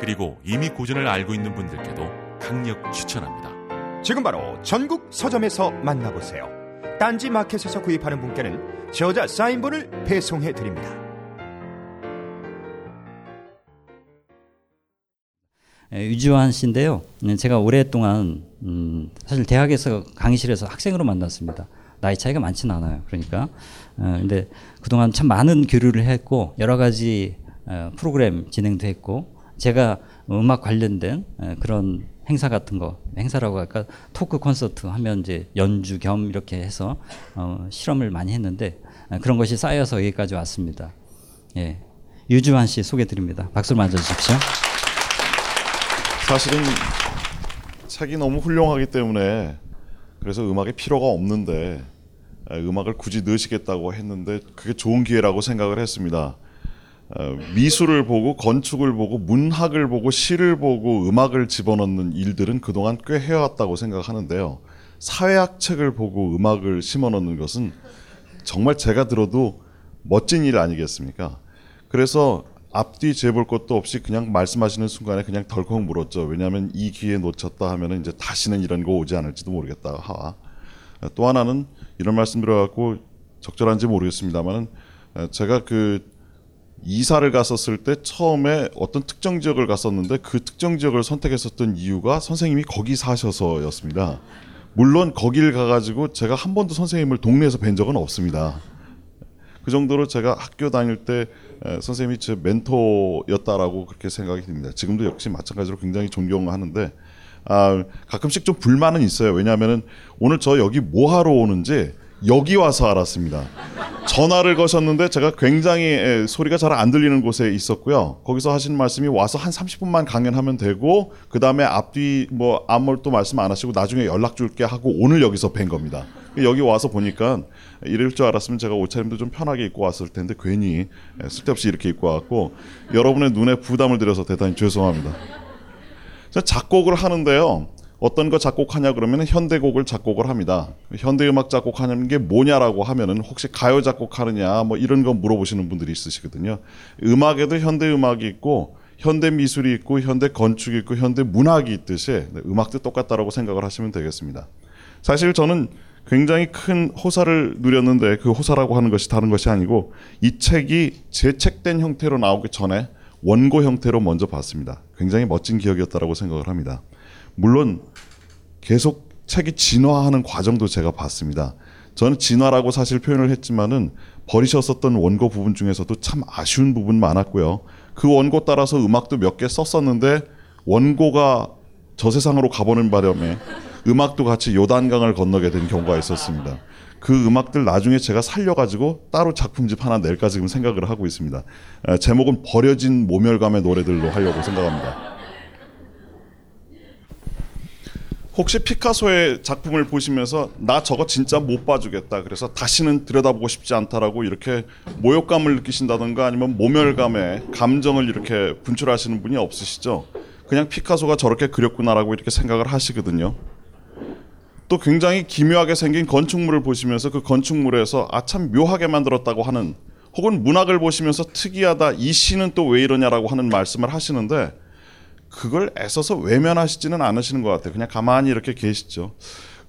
그리고 이미 고전을 알고 있는 분들께도 강력 추천합니다. 지금 바로 전국 서점에서 만나보세요. 딴지마켓에서 구입하는 분께는 저자 사인본을 배송해드립니다. 유주환 씨인데요. 제가 오랫동안 음, 사실 대학에서 강의실에서 학생으로 만났습니다. 나이 차이가 많지는 않아요. 그러니까 어, 근데 그동안 참 많은 교류를 했고 여러 가지 어, 프로그램 진행도 했고, 제가 음악 관련된 어, 그런 행사 같은 거, 행사라고 할까, 토크 콘서트 하면 이제 연주 겸 이렇게 해서 어, 실험을 많이 했는데 어, 그런 것이 쌓여서 여기까지 왔습니다. 예, 유주환 씨 소개드립니다. 박수를 맞아주십시오. 사실은 책이 너무 훌륭하기 때문에, 그래서 음악에 필요가 없는데 음악을 굳이 넣으시겠다고 했는데 그게 좋은 기회라고 생각을 했습니다. 미술을 보고 건축을 보고 문학을 보고 시를 보고 음악을 집어넣는 일들은 그동안 꽤 해왔다고 생각하는데요. 사회학 책을 보고 음악을 심어넣는 것은 정말 제가 들어도 멋진 일 아니겠습니까? 그래서 앞뒤 재볼 것도 없이 그냥 말씀하시는 순간에 그냥 덜컥 물었죠. 왜냐하면 이 기회 놓쳤다 하면은 이제 다시는 이런 거 오지 않을지도 모르겠다. 하. 또 하나는 이런 말씀 드려갖고 적절한지 모르겠습니다만은, 제가 그 이사를 갔었을 때 처음에 어떤 특정 지역을 갔었는데 그 특정 지역을 선택했었던 이유가 선생님이 거기 사셔서였습니다. 물론 거길 가가지고 제가 한 번도 선생님을 동네에서 뵌 적은 없습니다. 그 정도로 제가 학교 다닐 때 선생님이 제 멘토였다라고 그렇게 생각이 듭니다. 지금도 역시 마찬가지로 굉장히 존경하는데, 아, 가끔씩 좀 불만은 있어요. 왜냐하면은 오늘 저 여기 뭐 하러 오는지 여기 와서 알았습니다. 전화를 거셨는데 제가 굉장히 에, 소리가 잘 안 들리는 곳에 있었고요. 거기서 하시는 말씀이 와서 한 삼십 분만 강연하면 되고 그 다음에 앞뒤 뭐 아무 또 말씀 안 하시고 나중에 연락 줄게 하고 오늘 여기서 뵌 겁니다. 여기 와서 보니까 이럴 줄 알았으면 제가 옷차림도 좀 편하게 입고 왔을 텐데 괜히 쓸데없이 이렇게 입고 왔고, 여러분의 눈에 부담을 드려서 대단히 죄송합니다. 제가 작곡을 하는데요. 어떤 거 작곡하냐 그러면 현대곡을 작곡을 합니다. 현대음악 작곡하는 게 뭐냐라고 하면은 혹시 가요 작곡하느냐 뭐 이런 거 물어보시는 분들이 있으시거든요. 음악에도 현대음악이 있고 현대미술이 있고 현대건축이 있고 현대문학이 있듯이 음악도 똑같다라고 생각을 하시면 되겠습니다. 사실 저는 굉장히 큰 호사를 누렸는데, 그 호사라고 하는 것이 다른 것이 아니고 이 책이 재책된 형태로 나오기 전에 원고 형태로 먼저 봤습니다. 굉장히 멋진 기억이었다라고 생각을 합니다. 물론 계속 책이 진화하는 과정도 제가 봤습니다. 저는 진화라고 사실 표현을 했지만은 버리셨었던 원고 부분 중에서도 참 아쉬운 부분 많았고요. 그 원고 따라서 음악도 몇 개 썼었는데 원고가 저 세상으로 가보는 바람에 음악도 같이 요단강을 건너게 된 경우가 있었습니다. 그 음악들 나중에 제가 살려가지고 따로 작품집 하나 낼까 지금 생각을 하고 있습니다. 제목은 버려진 모멸감의 노래들로 하려고 생각합니다. 혹시 피카소의 작품을 보시면서 나 저거 진짜 못 봐주겠다, 그래서 다시는 들여다보고 싶지 않다라고 이렇게 모욕감을 느끼신다던가 아니면 모멸감의 감정을 이렇게 분출하시는 분이 없으시죠? 그냥 피카소가 저렇게 그렸구나라고 이렇게 생각을 하시거든요. 또 굉장히 기묘하게 생긴 건축물을 보시면서 그 건축물에서 아, 참 묘하게 만들었다고 하는, 혹은 문학을 보시면서 특이하다, 이 시는 또 왜 이러냐라고 하는 말씀을 하시는데 그걸 애써서 외면하시지는 않으시는 것 같아요. 그냥 가만히 이렇게 계시죠.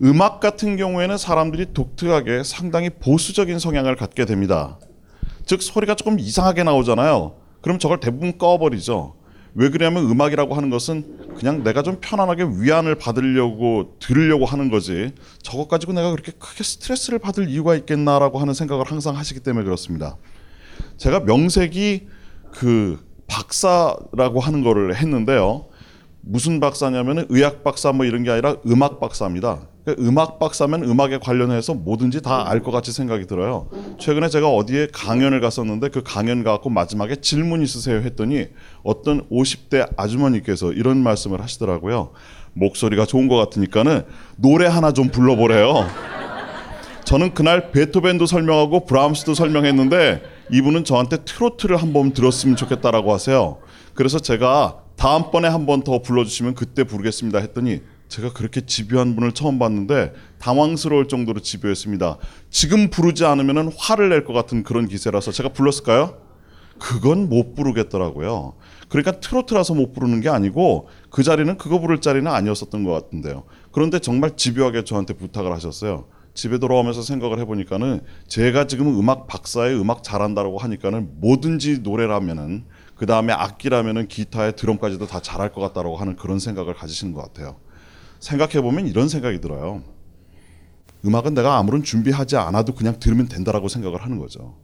음악 같은 경우에는 사람들이 독특하게 상당히 보수적인 성향을 갖게 됩니다. 즉 소리가 조금 이상하게 나오잖아요. 그럼 저걸 대부분 꺼버리죠. 왜 그러냐면 음악이라고 하는 것은 그냥 내가 좀 편안하게 위안을 받으려고 들으려고 하는 거지 저것 가지고 내가 그렇게 크게 스트레스를 받을 이유가 있겠나라고 하는 생각을 항상 하시기 때문에 그렇습니다. 제가 명색이 그 박사라고 하는 거를 했는데요. 무슨 박사냐면 의학 박사 뭐 이런 게 아니라 음악 박사입니다. 그러니까 음악 박사면 음악에 관련해서 뭐든지 다 알 것 같이 생각이 들어요. 최근에 제가 어디에 강연을 갔었는데 그 강연 가고 마지막에 질문 있으세요 했더니 어떤 오십 대 아주머니께서 이런 말씀을 하시더라고요. 목소리가 좋은 것 같으니까는 노래 하나 좀 불러보래요. 저는 그날 베토벤도 설명하고 브람스도 설명했는데 이분은 저한테 트로트를 한번 들었으면 좋겠다라고 하세요. 그래서 제가 다음번에 한 번 더 불러주시면 그때 부르겠습니다 했더니 제가 그렇게 집요한 분을 처음 봤는데 당황스러울 정도로 집요했습니다. 지금 부르지 않으면 화를 낼 것 같은 그런 기세라서 제가 불렀을까요? 그건 못 부르겠더라고요. 그러니까 트로트라서 못 부르는 게 아니고 그 자리는 그거 부를 자리는 아니었었던 것 같은데요. 그런데 정말 집요하게 저한테 부탁을 하셨어요. 집에 돌아오면서 생각을 해보니까는 제가 지금 음악 박사에 음악 잘한다라고 하니까는 뭐든지 노래라면은 그 다음에 악기라면은 기타에 드럼까지도 다 잘할 것 같다라고 하는 그런 생각을 가지시는 것 같아요. 생각해보면 이런 생각이 들어요. 음악은 내가 아무런 준비하지 않아도 그냥 들으면 된다라고 생각을 하는 거죠.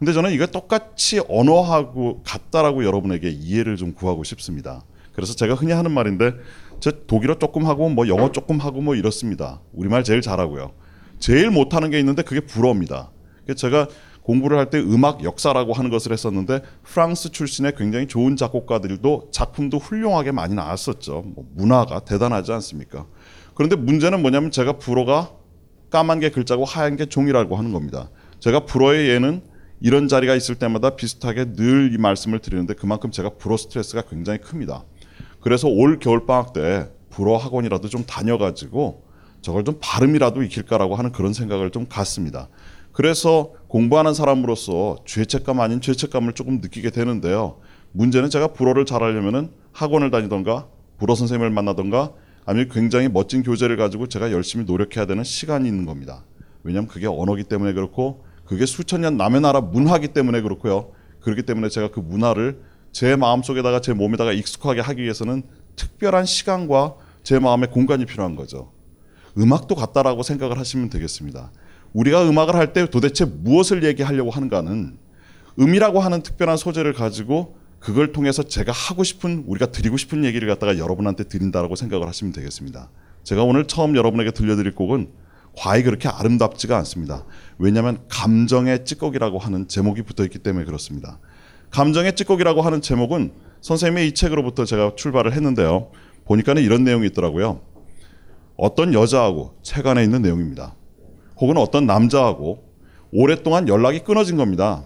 근데 저는 이거 똑같이 언어하고 같다라고 여러분에게 이해를 좀 구하고 싶습니다. 그래서 제가 흔히 하는 말인데 저 독일어 조금 하고 뭐 영어 조금 하고 뭐 이렇습니다. 우리말 제일 잘하고요. 제일 못하는 게 있는데 그게 불어입니다. 제가 공부를 할 때 음악 역사라고 하는 것을 했었는데 프랑스 출신의 굉장히 좋은 작곡가들도 작품도 훌륭하게 많이 나왔었죠. 뭐 문화가 대단하지 않습니까? 그런데 문제는 뭐냐면 제가 불어가 까만 게 글자고 하얀 게 종이라고 하는 겁니다. 제가 불어의 예는 이런 자리가 있을 때마다 비슷하게 늘 이 말씀을 드리는데 그만큼 제가 불어 스트레스가 굉장히 큽니다. 그래서 올 겨울방학 때 불어 학원이라도 좀 다녀가지고 저걸 좀 발음이라도 익힐까라고 하는 그런 생각을 좀 갖습니다. 그래서 공부하는 사람으로서 죄책감 아닌 죄책감을 조금 느끼게 되는데요. 문제는 제가 불어를 잘하려면 학원을 다니던가 불어 선생님을 만나던가 아니면 굉장히 멋진 교재를 가지고 제가 열심히 노력해야 되는 시간이 있는 겁니다. 왜냐하면 그게 언어기 때문에 그렇고 그게 수천 년 남의 나라 문화기 때문에 그렇고요. 그렇기 때문에 제가 그 문화를 제 마음속에다가 제 몸에다가 익숙하게 하기 위해서는 특별한 시간과 제 마음의 공간이 필요한 거죠. 음악도 같다라고 생각을 하시면 되겠습니다. 우리가 음악을 할 때 도대체 무엇을 얘기하려고 하는가는 음이라고 하는 특별한 소재를 가지고 그걸 통해서 제가 하고 싶은 우리가 드리고 싶은 얘기를 갖다가 여러분한테 드린다라고 생각을 하시면 되겠습니다. 제가 오늘 처음 여러분에게 들려드릴 곡은 과히 그렇게 아름답지가 않습니다. 왜냐하면 감정의 찌꺼기라고 하는 제목이 붙어있기 때문에 그렇습니다. 감정의 찌꺼기라고 하는 제목은 선생님의 이 책으로부터 제가 출발을 했는데요. 보니까는 이런 내용이 있더라고요. 어떤 여자하고 책 안에 있는 내용입니다. 혹은 어떤 남자하고 오랫동안 연락이 끊어진 겁니다.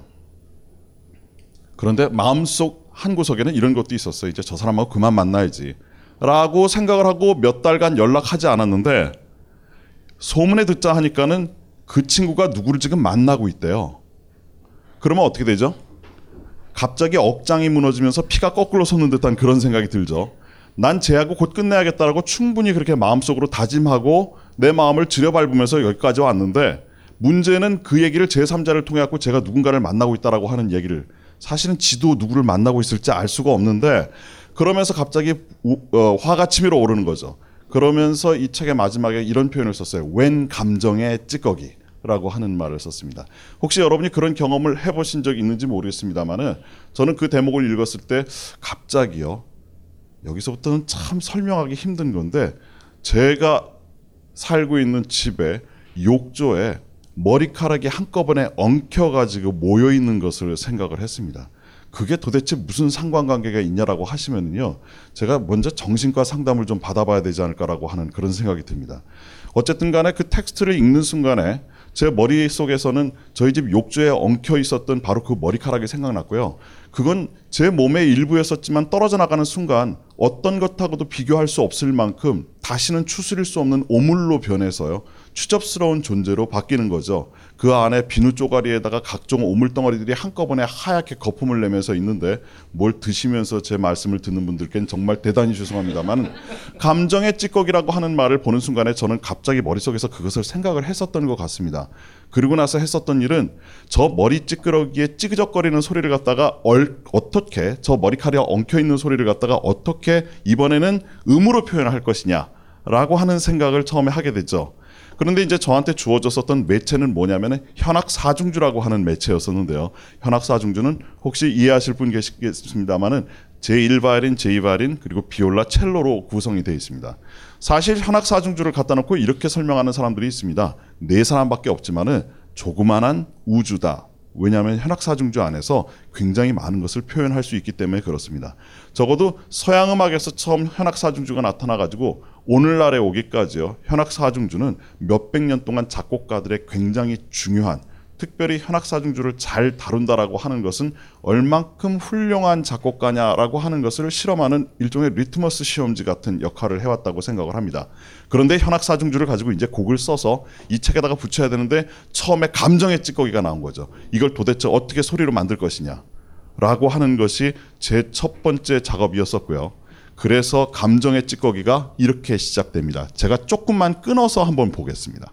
그런데 마음속 한구석에는 이런 것도 있었어요. 이제 저 사람하고 그만 만나야지 라고 생각을 하고 몇 달간 연락하지 않았는데 소문에 듣자 하니까는 그 친구가 누구를 지금 만나고 있대요. 그러면 어떻게 되죠? 갑자기 억장이 무너지면서 피가 거꾸로 솟는 듯한 그런 생각이 들죠. 난 쟤하고 곧 끝내야겠다라고 충분히 그렇게 마음속으로 다짐하고 내 마음을 들여밟으면서 여기까지 왔는데 문제는 그 얘기를 제삼자를 통해 갖고 제가 누군가를 만나고 있다라고 하는 얘기를 사실은 지도 누구를 만나고 있을지 알 수가 없는데 그러면서 갑자기 우, 어, 화가 치밀어 오르는 거죠. 그러면서 이 책의 마지막에 이런 표현을 썼어요. 웬 감정의 찌꺼기. 라고 하는 말을 썼습니다. 혹시 여러분이 그런 경험을 해보신 적이 있는지 모르겠습니다만은 저는 그 대목을 읽었을 때 갑자기요. 여기서부터는 참 설명하기 힘든 건데 제가 살고 있는 집에 욕조에 머리카락이 한꺼번에 엉켜가지고 모여있는 것을 생각을 했습니다. 그게 도대체 무슨 상관관계가 있냐라고 하시면요. 제가 먼저 정신과 상담을 좀 받아봐야 되지 않을까라고 하는 그런 생각이 듭니다. 어쨌든 간에 그 텍스트를 읽는 순간에 제 머릿속에서는 저희 집 욕조에 엉켜 있었던 바로 그 머리카락이 생각났고요. 그건 제 몸의 일부였었지만 떨어져 나가는 순간 어떤 것하고도 비교할 수 없을 만큼 다시는 추스릴 수 없는 오물로 변해서요. 추접스러운 존재로 바뀌는 거죠. 그 안에 비누 쪼가리에다가 각종 오물덩어리들이 한꺼번에 하얗게 거품을 내면서 있는데 뭘 드시면서 제 말씀을 듣는 분들께는 정말 대단히 죄송합니다만 감정의 찌꺼기라고 하는 말을 보는 순간에 저는 갑자기 머릿속에서 그것을 생각을 했었던 것 같습니다. 그리고 나서 했었던 일은 저 머리 찌끄러기에 찌그적거리는 소리를 갖다가 얼, 어떻게 저 머리카락에 엉켜있는 소리를 갖다가 어떻게 이번에는 음으로 표현할 것이냐라고 하는 생각을 처음에 하게 됐죠. 그런데 이제 저한테 주어졌었던 매체는 뭐냐면 현악사중주라고 하는 매체였었는데요. 현악사중주는 혹시 이해하실 분 계시겠습니다만은 제일 바이올린, 제이 바이올린 그리고 비올라, 첼로로 구성이 되어 있습니다. 사실 현악사중주를 갖다 놓고 이렇게 설명하는 사람들이 있습니다. 네 사람밖에 없지만은 조그만한 우주다. 왜냐하면 현악사중주 안에서 굉장히 많은 것을 표현할 수 있기 때문에 그렇습니다. 적어도 서양음악에서 처음 현악사중주가 나타나가지고 오늘날에 오기까지요. 현악사중주는 몇백 년 동안 작곡가들의 굉장히 중요한, 특별히 현악사중주를 잘 다룬다라고 하는 것은 얼만큼 훌륭한 작곡가냐라고 하는 것을 실험하는 일종의 리트머스 시험지 같은 역할을 해왔다고 생각을 합니다. 그런데 현악사중주를 가지고 이제 곡을 써서 이 책에다가 붙여야 되는데 처음에 감정의 찌꺼기가 나온 거죠. 이걸 도대체 어떻게 소리로 만들 것이냐라고 하는 것이 제 첫 번째 작업이었었고요. 그래서 감정의 찌꺼기가 이렇게 시작됩니다. 제가 조금만 끊어서 한번 보겠습니다.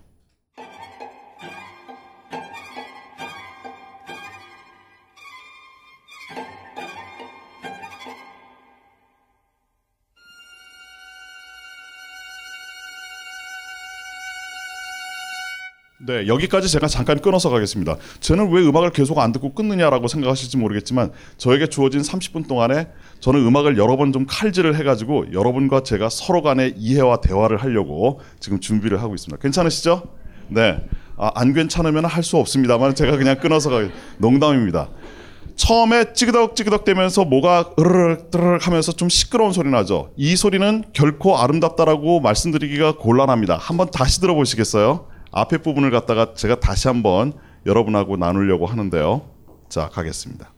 네, 여기까지 제가 잠깐 끊어서 가겠습니다. 저는 왜 음악을 계속 안 듣고 끊느냐라고 생각하실지 모르겠지만 저에게 주어진 삼십 분 동안에 저는 음악을 여러 번 좀 칼질을 해가지고 여러분과 제가 서로 간의 이해와 대화를 하려고 지금 준비를 하고 있습니다. 괜찮으시죠? 네, 아, 안 괜찮으면 할 수 없습니다만 제가 그냥 끊어서 가겠습니다. 농담입니다. 처음에 찌그덕찌그덕 되면서 뭐가 으르륵 으르륵 하면서 좀 시끄러운 소리 나죠. 이 소리는 결코 아름답다라고 말씀드리기가 곤란합니다. 한번 다시 들어보시겠어요? 앞에 부분을 갖다가 제가 다시 한번 여러분하고 나누려고 하는데요. 자, 가겠습니다.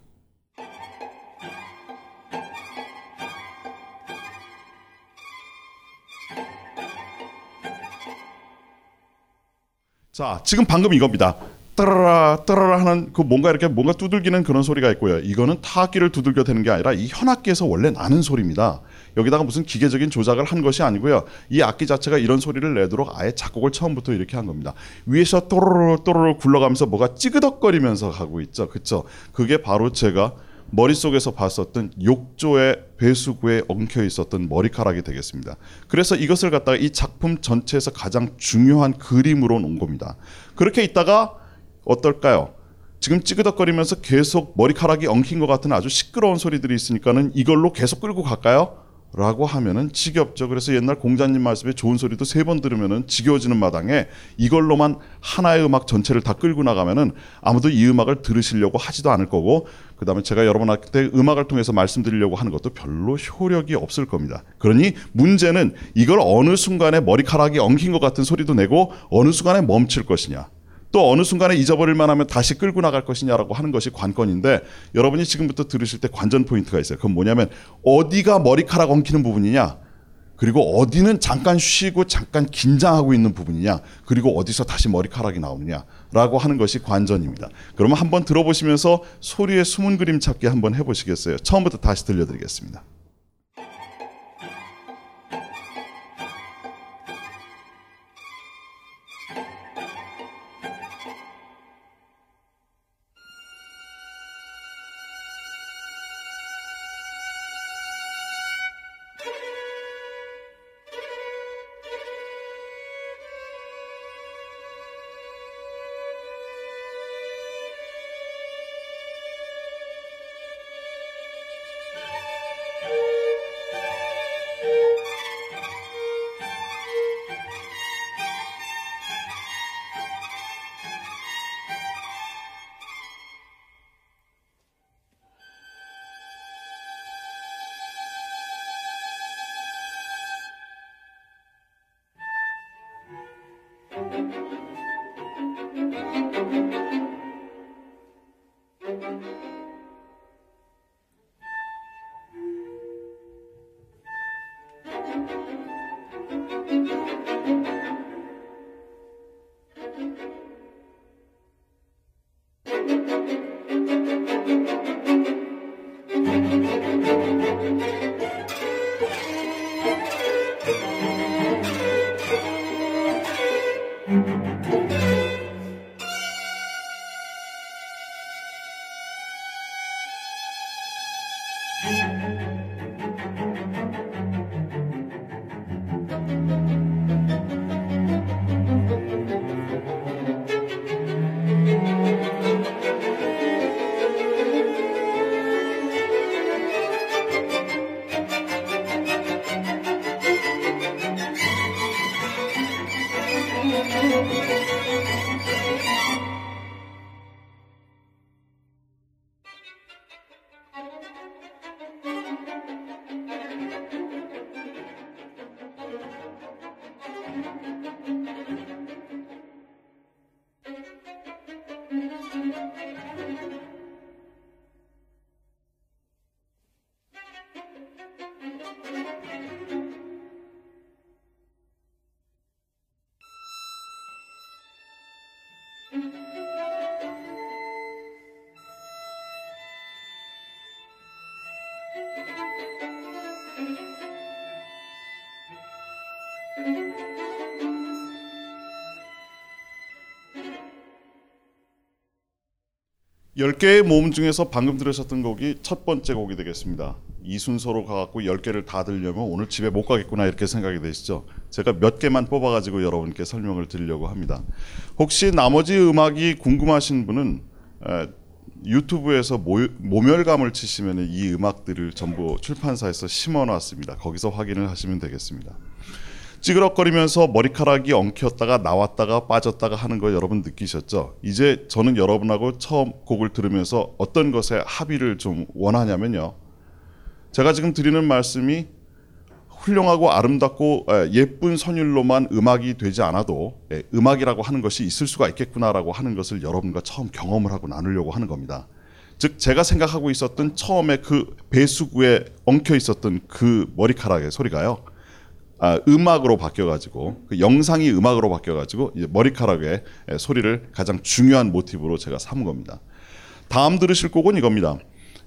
자, 지금 방금 이겁니다. 따라라 따라라 하는 그 뭔가 이렇게 뭔가 두들기는 그런 소리가 있고요. 이거는 타악기를 두들겨 대는 게 아니라 이 현악기에서 원래 나는 소리입니다. 여기다가 무슨 기계적인 조작을 한 것이 아니고요. 이 악기 자체가 이런 소리를 내도록 아예 작곡을 처음부터 이렇게 한 겁니다. 위에서 또르르 또르르 굴러가면서 뭐가 찌그덕거리면서 가고 있죠. 그렇죠? 그게 바로 제가 머릿속에서 봤었던 욕조의 배수구에 엉켜 있었던 머리카락이 되겠습니다. 그래서 이것을 갖다가 이 작품 전체에서 가장 중요한 그림으로 놓은 겁니다. 그렇게 있다가 어떨까요? 지금 찌그덕거리면서 계속 머리카락이 엉킨 것 같은 아주 시끄러운 소리들이 있으니까는 이걸로 계속 끌고 갈까요? 라고 하면은 지겹죠. 그래서 옛날 공자님 말씀에 좋은 소리도 세 번 들으면은 지겨워지는 마당에 이걸로만 하나의 음악 전체를 다 끌고 나가면은 아무도 이 음악을 들으시려고 하지도 않을 거고, 그 다음에 제가 여러분한테 음악을 통해서 말씀드리려고 하는 것도 별로 효력이 없을 겁니다. 그러니 문제는 이걸 어느 순간에 머리카락이 엉킨 것 같은 소리도 내고 어느 순간에 멈출 것이냐, 또 어느 순간에 잊어버릴만 하면 다시 끌고 나갈 것이냐라고 하는 것이 관건인데, 여러분이 지금부터 들으실 때 관전 포인트가 있어요. 그건 뭐냐면 어디가 머리카락 엉키는 부분이냐, 그리고 어디는 잠깐 쉬고 잠깐 긴장하고 있는 부분이냐, 그리고 어디서 다시 머리카락이 나오느냐라고 하는 것이 관전입니다. 그러면 한번 들어보시면서 소리의 숨은 그림 찾기 한번 해보시겠어요? 처음부터 다시 들려드리겠습니다. 열 개의 모음 중에서 방금 들으셨던 곡이 첫 번째 곡이 되겠습니다. 이 순서로 가갖고 열 개를 다 들으려면 오늘 집에 못 가겠구나 이렇게 생각이 되시죠? 제가 몇 개만 뽑아가지고 여러분께 설명을 드리려고 합니다. 혹시 나머지 음악이 궁금하신 분은 유튜브에서 모, 모멸감을 치시면 이 음악들을 전부 출판사에서 심어놨습니다. 거기서 확인을 하시면 되겠습니다. 찌그럭거리면서 머리카락이 엉켰다가 나왔다가 빠졌다가 하는 거 여러분 느끼셨죠? 이제 저는 여러분하고 처음 곡을 들으면서 어떤 것에 합의를 좀 원하냐면요, 제가 지금 드리는 말씀이 훌륭하고 아름답고 예쁜 선율로만 음악이 되지 않아도 음악이라고 하는 것이 있을 수가 있겠구나라고 하는 것을 여러분과 처음 경험을 하고 나누려고 하는 겁니다. 즉 제가 생각하고 있었던 처음에 그 배수구에 엉켜 있었던 그 머리카락의 소리가요, 아, 음악으로 바뀌어가지고 그 영상이 음악으로 바뀌어가지고 이제 머리카락의 소리를 가장 중요한 모티브로 제가 삼은 겁니다. 다음 들으실 곡은 이겁니다.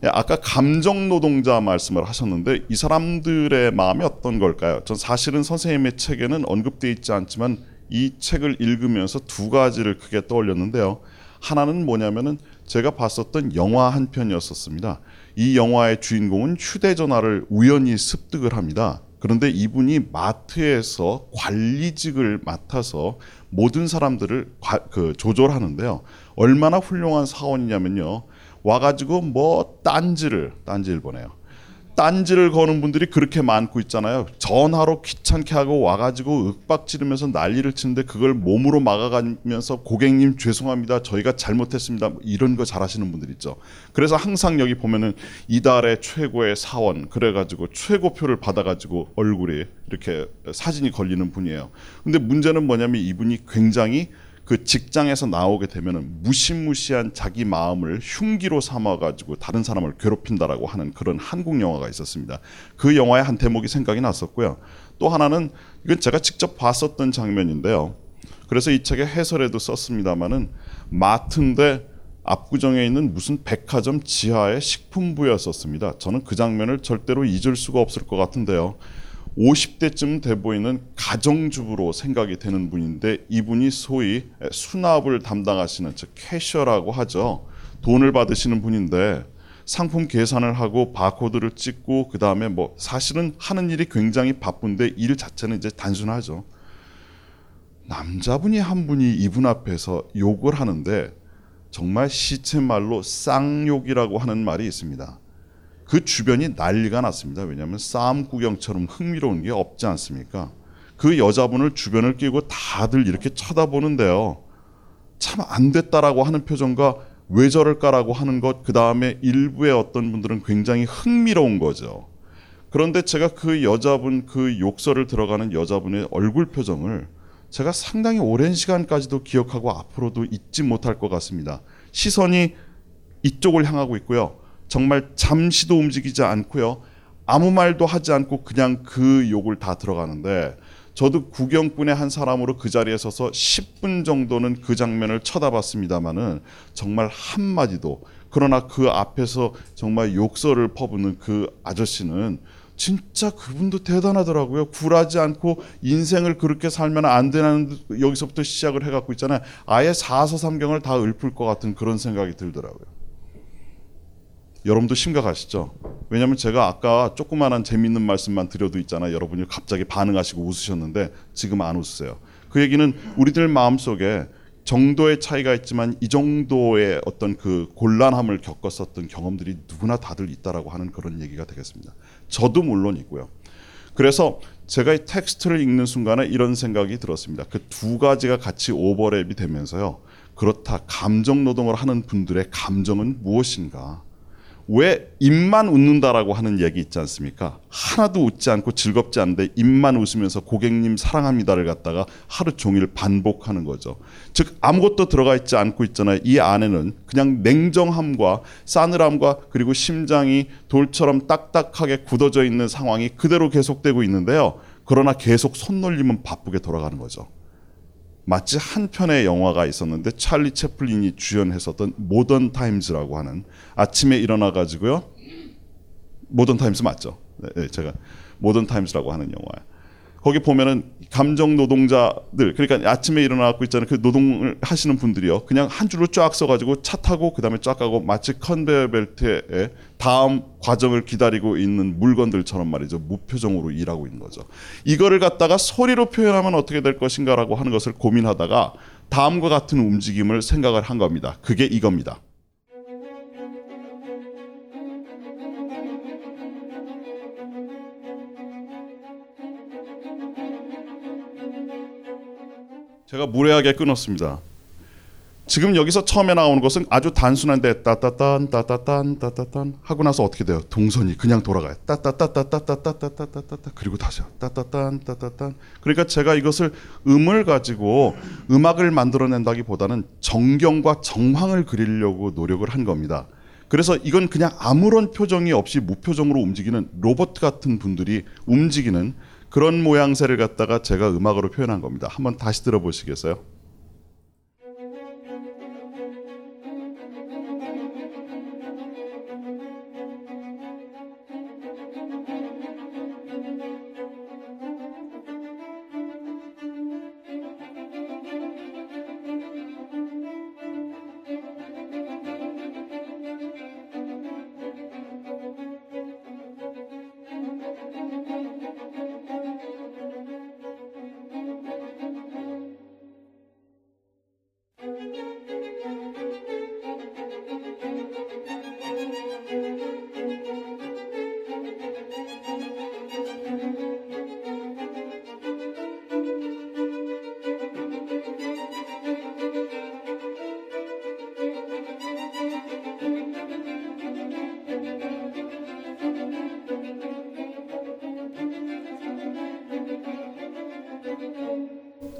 아까 감정노동자 말씀을 하셨는데 이 사람들의 마음이 어떤 걸까요? 전 사실은 선생님의 책에는 언급되어 있지 않지만 이 책을 읽으면서 두 가지를 크게 떠올렸는데요. 하나는 뭐냐면은 제가 봤었던 영화 한 편이었습니다. 이 영화의 주인공은 휴대전화를 우연히 습득을 합니다. 그런데 이분이 마트에서 관리직을 맡아서 모든 사람들을 과, 그 조절하는데요. 얼마나 훌륭한 사원이냐면요. 와가지고 뭐 딴지를, 딴지를 보내요. 딴지를 거는 분들이 그렇게 많고 있잖아요. 전화로 귀찮게 하고 와가지고 윽박지르면서 난리를 치는데 그걸 몸으로 막아가면서 고객님 죄송합니다. 저희가 잘못했습니다. 뭐 이런 거 잘하시는 분들 있죠. 그래서 항상 여기 보면은 이달의 최고의 사원 그래가지고 최고표를 받아가지고 얼굴에 이렇게 사진이 걸리는 분이에요. 근데 문제는 뭐냐면 이분이 굉장히 그 직장에서 나오게 되면 무시무시한 자기 마음을 흉기로 삼아가지고 다른 사람을 괴롭힌다라고 하는 그런 한국 영화가 있었습니다. 그 영화의 한 대목이 생각이 났었고요. 또 하나는 이건 제가 직접 봤었던 장면인데요. 그래서 이 책의 해설에도 썼습니다마는 마트인데 압구정에 있는 무슨 백화점 지하의 식품부였었습니다. 저는 그 장면을 절대로 잊을 수가 없을 것 같은데요. 오십 대쯤 돼 보이는 가정주부로 생각이 되는 분인데 이분이 소위 수납을 담당하시는 즉 캐셔라고 하죠. 돈을 받으시는 분인데 상품 계산을 하고 바코드를 찍고 그 다음에 뭐 사실은 하는 일이 굉장히 바쁜데 일 자체는 이제 단순하죠. 남자분이 한 분이 이분 앞에서 욕을 하는데 정말 시체말로 쌍욕이라고 하는 말이 있습니다. 그 주변이 난리가 났습니다. 왜냐하면 싸움 구경처럼 흥미로운 게 없지 않습니까? 그 여자분을 주변을 끼고 다들 이렇게 쳐다보는데요. 참 안 됐다라고 하는 표정과 왜 저럴까라고 하는 것, 그 다음에 일부의 어떤 분들은 굉장히 흥미로운 거죠. 그런데 제가 그 여자분, 그 욕설을 들어가는 여자분의 얼굴 표정을 제가 상당히 오랜 시간까지도 기억하고 앞으로도 잊지 못할 것 같습니다. 시선이 이쪽을 향하고 있고요. 정말 잠시도 움직이지 않고요. 아무 말도 하지 않고 그냥 그 욕을 다 들어가는데 저도 구경꾼의 한 사람으로 그 자리에 서서 십 분 정도는 그 장면을 쳐다봤습니다마는 정말 한마디도, 그러나 그 앞에서 정말 욕설을 퍼붓는 그 아저씨는 진짜 그분도 대단하더라고요. 굴하지 않고 인생을 그렇게 살면 안 되는, 여기서부터 시작을 해갖고 있잖아요. 아예 사서삼경을 다 읊을 것 같은 그런 생각이 들더라고요. 여러분도 심각하시죠? 왜냐하면 제가 아까 조그마한 재밌는 말씀만 드려도 있잖아요. 여러분이 갑자기 반응하시고 웃으셨는데 지금 안 웃으세요. 그 얘기는 우리들 마음속에 정도의 차이가 있지만 이 정도의 어떤 그 곤란함을 겪었었던 경험들이 누구나 다들 있다라고 하는 그런 얘기가 되겠습니다. 저도 물론이고요. 그래서 제가 이 텍스트를 읽는 순간에 이런 생각이 들었습니다. 그 두 가지가 같이 오버랩이 되면서요. 그렇다, 감정 노동을 하는 분들의 감정은 무엇인가? 왜 입만 웃는다라고 하는 얘기 있지 않습니까? 하나도 웃지 않고 즐겁지 않은데 입만 웃으면서 고객님 사랑합니다를 갖다가 하루 종일 반복하는 거죠. 즉 아무것도 들어가 있지 않고 있잖아요. 이 안에는 그냥 냉정함과 싸늘함과 그리고 심장이 돌처럼 딱딱하게 굳어져 있는 상황이 그대로 계속되고 있는데요. 그러나 계속 손놀림은 바쁘게 돌아가는 거죠. 마치 한 편의 영화가 있었는데 찰리 채플린이 주연했었던 모던 타임즈라고 하는, 아침에 일어나가지고요. 모던 타임즈 맞죠? 네, 제가 모던 타임즈라고 하는 영화예요. 거기 보면은 감정 노동자들, 그러니까 아침에 일어나갖고 있잖아요. 그 노동을 하시는 분들이요. 그냥 한 줄로 쫙 써가지고 차 타고 그 다음에 쫙 가고 마치 컨베이어 벨트에 다음 과정을 기다리고 있는 물건들처럼 말이죠. 무표정으로 일하고 있는 거죠. 이거를 갖다가 소리로 표현하면 어떻게 될 것인가라고 하는 것을 고민하다가 다음과 같은 움직임을 생각을 한 겁니다. 그게 이겁니다. 제가 무례하게 끊었습니다. 지금 여기서 처음에 나오는 것은 아주 단순한데 따따딴 따따딴 따따딴 하고 나서 어떻게 돼요? 동선이 그냥 돌아가요. 따따따따따따따따따따따 그리고 다시요. 따따딴 따따딴. 그러니까 제가 이것을 음을 가지고 음악을 만들어낸다기보다는 정경과 정황을 그리려고 노력을 한 겁니다. 그래서 이건 그냥 아무런 표정이 없이 무표정으로 움직이는 로봇 같은 분들이 움직이는 그런 모양새를 갖다가 제가 음악으로 표현한 겁니다. 한번 다시 들어보시겠어요?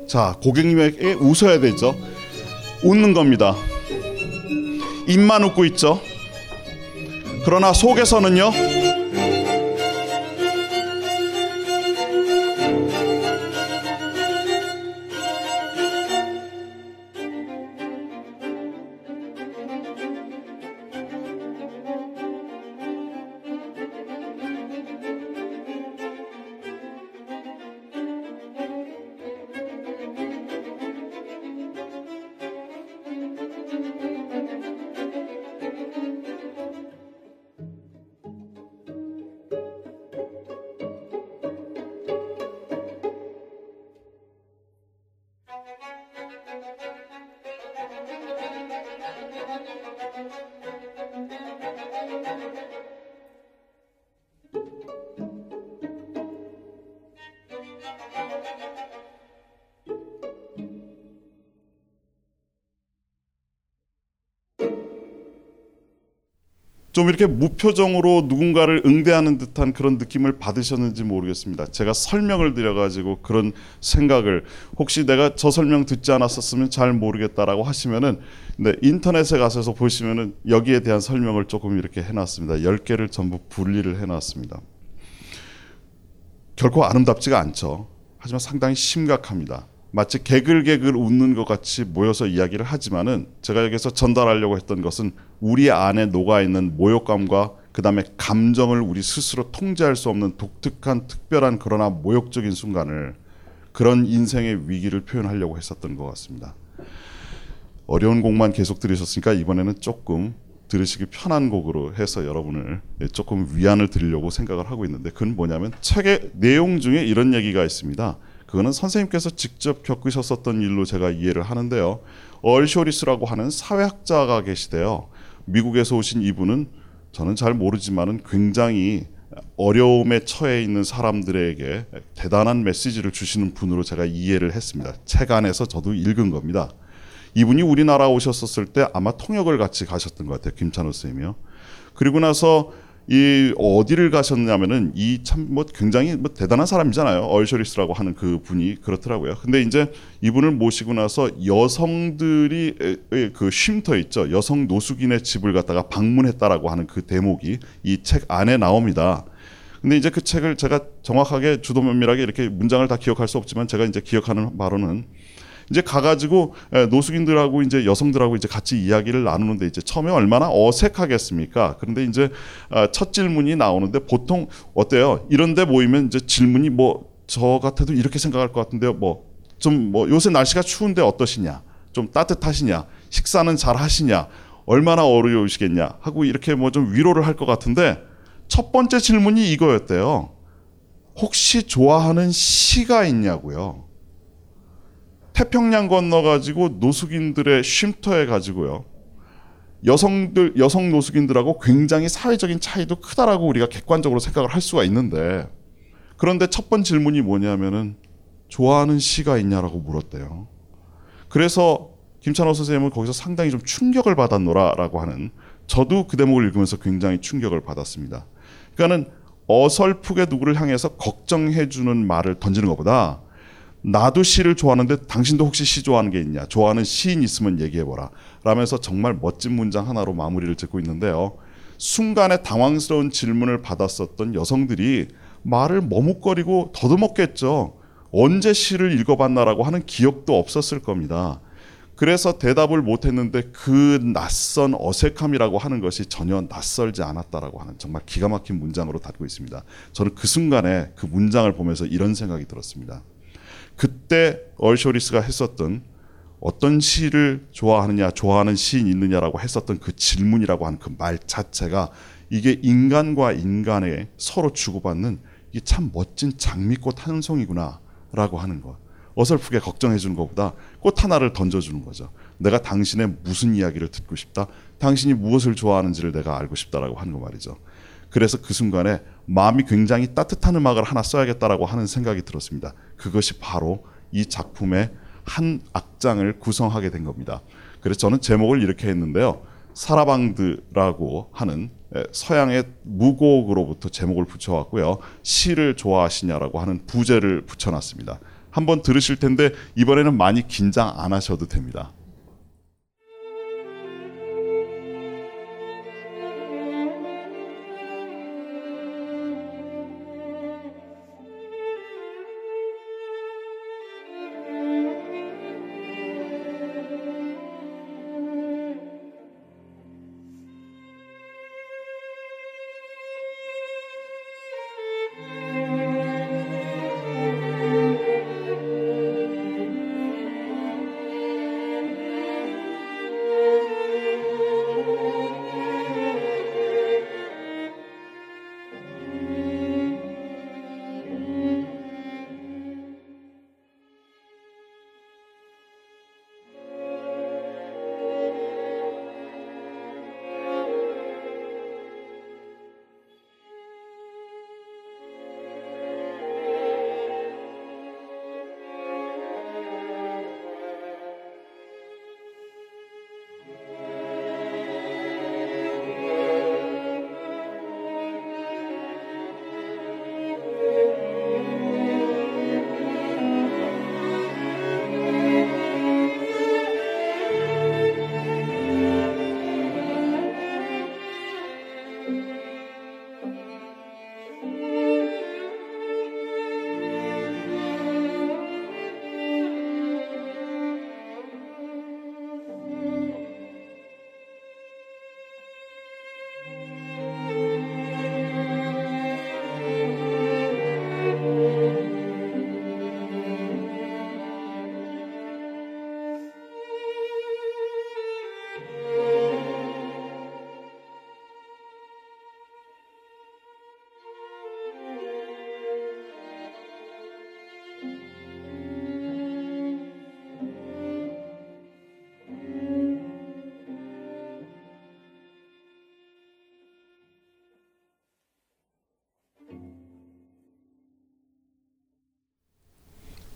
자, 고객님에게 웃어야 되죠. 웃는 겁니다. 입만 웃고 있죠. 그러나 속에서는요. 좀 이렇게 무표정으로 누군가를 응대하는 듯한 그런 느낌을 받으셨는지 모르겠습니다. 제가 설명을 드려가지고 그런 생각을, 혹시 내가 저 설명 듣지 않았었으면 잘 모르겠다라고 하시면은, 네, 인터넷에 가셔서 보시면은 여기에 대한 설명을 조금 이렇게 해놨습니다. 열 개를 전부 분리를 해놨습니다. 결코 아름답지가 않죠. 하지만 상당히 심각합니다. 마치 개글개글 웃는 것 같이 모여서 이야기를 하지만은 제가 여기서 전달하려고 했던 것은 우리 안에 녹아있는 모욕감과 그 다음에 감정을 우리 스스로 통제할 수 없는 독특한 특별한 그러나 모욕적인 순간을, 그런 인생의 위기를 표현하려고 했었던 것 같습니다. 어려운 곡만 계속 들으셨으니까 이번에는 조금 들으시기 편한 곡으로 해서 여러분을 조금 위안을 드리려고 생각을 하고 있는데, 그건 뭐냐면 책의 내용 중에 이런 얘기가 있습니다. 그거는 선생님께서 직접 겪으셨었던 일로 제가 이해를 하는데요. 얼쇼리스라고 하는 사회학자가 계시대요. 미국에서 오신 이분은 저는 잘 모르지만은 굉장히 어려움에 처해 있는 사람들에게 대단한 메시지를 주시는 분으로 제가 이해를 했습니다. 책 안에서 저도 읽은 겁니다. 이분이 우리나라 오셨었을 때 아마 통역을 같이 가셨던 것 같아요. 김찬호 선생님이요. 그리고 나서 이 어디를 가셨냐면은 이 참 뭐 굉장히 뭐 대단한 사람이잖아요. 얼쇼리스라고 하는 그 분이 그렇더라고요. 근데 이제 이분을 모시고 나서 여성들이 그 쉼터 있죠. 여성 노숙인의 집을 갖다가 방문했다라고 하는 그 대목이 이 책 안에 나옵니다. 근데 이제 그 책을 제가 정확하게 주도 면밀하게 이렇게 문장을 다 기억할 수 없지만 제가 이제 기억하는 바로는 이제 가가지고 노숙인들하고 이제 여성들하고 이제 같이 이야기를 나누는데 이제 처음에 얼마나 어색하겠습니까? 그런데 이제 첫 질문이 나오는데 보통 어때요? 이런데 모이면 이제 질문이 뭐 저 같아도 이렇게 생각할 것 같은데요. 뭐 좀 뭐 요새 날씨가 추운데 어떠시냐? 좀 따뜻하시냐? 식사는 잘 하시냐? 얼마나 어려우시겠냐? 하고 이렇게 뭐 좀 위로를 할 것 같은데 첫 번째 질문이 이거였대요. 혹시 좋아하는 시가 있냐고요? 태평양 건너가지고 노숙인들의 쉼터에 가지고요. 여성들, 여성 노숙인들하고 굉장히 사회적인 차이도 크다라고 우리가 객관적으로 생각을 할 수가 있는데, 그런데 첫 번 질문이 뭐냐면은 좋아하는 시가 있냐라고 물었대요. 그래서 김찬호 선생님은 거기서 상당히 좀 충격을 받았노라라고 하는, 저도 그 대목을 읽으면서 굉장히 충격을 받았습니다. 그러니까는 어설프게 누구를 향해서 걱정해주는 말을 던지는 것보다 나도 시를 좋아하는데 당신도 혹시 시 좋아하는 게 있냐? 좋아하는 시인 있으면 얘기해보라. 라면서 정말 멋진 문장 하나로 마무리를 짓고 있는데요. 순간에 당황스러운 질문을 받았었던 여성들이 말을 머뭇거리고 더듬었겠죠. 언제 시를 읽어봤나라고 하는 기억도 없었을 겁니다. 그래서 대답을 못했는데 그 낯선 어색함이라고 하는 것이 전혀 낯설지 않았다라고 하는 정말 기가 막힌 문장으로 닫고 있습니다. 저는 그 순간에 그 문장을 보면서 이런 생각이 들었습니다. 그때 얼쇼리스가 했었던 어떤 시를 좋아하느냐, 좋아하는 시인 있느냐라고 했었던 그 질문이라고 하는 그 말 자체가 이게 인간과 인간의 서로 주고받는 이게 참 멋진 장미꽃 한 송이구나라고 하는 것. 어설프게 걱정해 주는 것보다 꽃 하나를 던져주는 거죠. 내가 당신의 무슨 이야기를 듣고 싶다, 당신이 무엇을 좋아하는지를 내가 알고 싶다라고 하는 거 말이죠. 그래서 그 순간에 마음이 굉장히 따뜻한 음악을 하나 써야겠다라고 하는 생각이 들었습니다. 그것이 바로 이 작품의 한 악장을 구성하게 된 겁니다. 그래서 저는 제목을 이렇게 했는데요. 사라방드라고 하는 서양의 무고으로부터 제목을 붙여왔고요. 시를 좋아하시냐라고 하는 부제를 붙여놨습니다. 한번 들으실 텐데 이번에는 많이 긴장 안 하셔도 됩니다.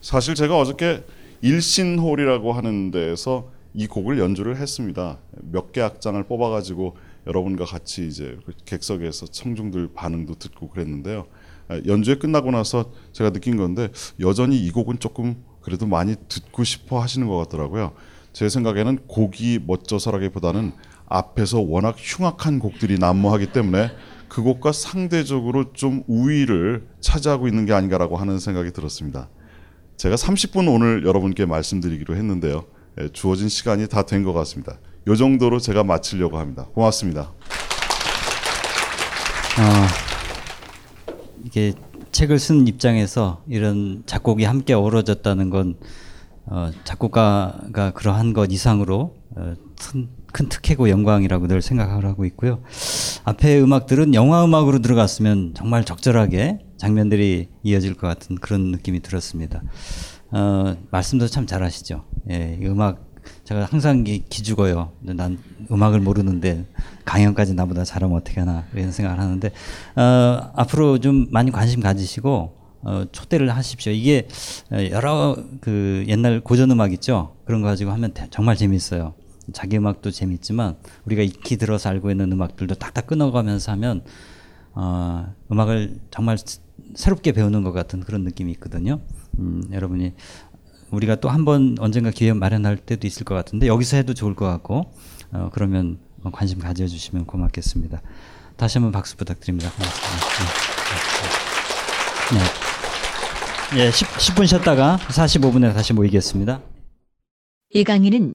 사실 제가 어저께 일신홀이라고 하는 데에서 이 곡을 연주를 했습니다. 몇 개 악장을 뽑아가지고 여러분과 같이 이제 객석에서 청중들 반응도 듣고 그랬는데요. 연주회 끝나고 나서 제가 느낀 건데 여전히 이 곡은 조금 그래도 많이 듣고 싶어 하시는 것 같더라고요. 제 생각에는 곡이 멋져서라기보다는 앞에서 워낙 흉악한 곡들이 난무하기 때문에 그 곡과 상대적으로 좀 우위를 차지하고 있는 게 아닌가라고 하는 생각이 들었습니다. 제가 삼십 분 오늘 여러분께 말씀드리기로 했는데요. 주어진 시간이 다 된 것 같습니다. 이 정도로 제가 마치려고 합니다. 고맙습니다. 어, 이게 책을 쓴 입장에서 이런 작곡이 함께 어우러졌다는 건 어, 작곡가가 그러한 것 이상으로 어, 큰, 큰 특혜고 영광이라고 늘 생각을 하고 있고요. 앞에 음악들은 영화 음악으로 들어갔으면 정말 적절하게 장면들이 이어질 것 같은 그런 느낌이 들었습니다. 어, 말씀도 참 잘하시죠. 예, 음악 제가 항상 기죽어요. 난 음악을 모르는데 강연까지 나보다 잘하면 어떻게 하나 이런 생각을 하는데 어, 앞으로 좀 많이 관심 가지시고 어, 초대를 하십시오. 이게 여러 그 옛날 고전 음악 있죠. 그런 거 가지고 하면 정말 재밌어요. 자기 음악도 재밌지만 우리가 익히 들어서 알고 있는 음악들도 딱딱 끊어가면서 하면 어, 음악을 정말 새롭게 배우는 것 같은 그런 느낌이 있거든요. 음, 여러분이 우리가 또 한 번 언젠가 기회 마련할 때도 있을 것 같은데 여기서 해도 좋을 것 같고 어, 그러면 관심 가져주시면 고맙겠습니다. 다시 한번 박수 부탁드립니다. 네. 네. 네. 십 분 쉬었다가 사십오 분에 다시 모이겠습니다. 이 강의는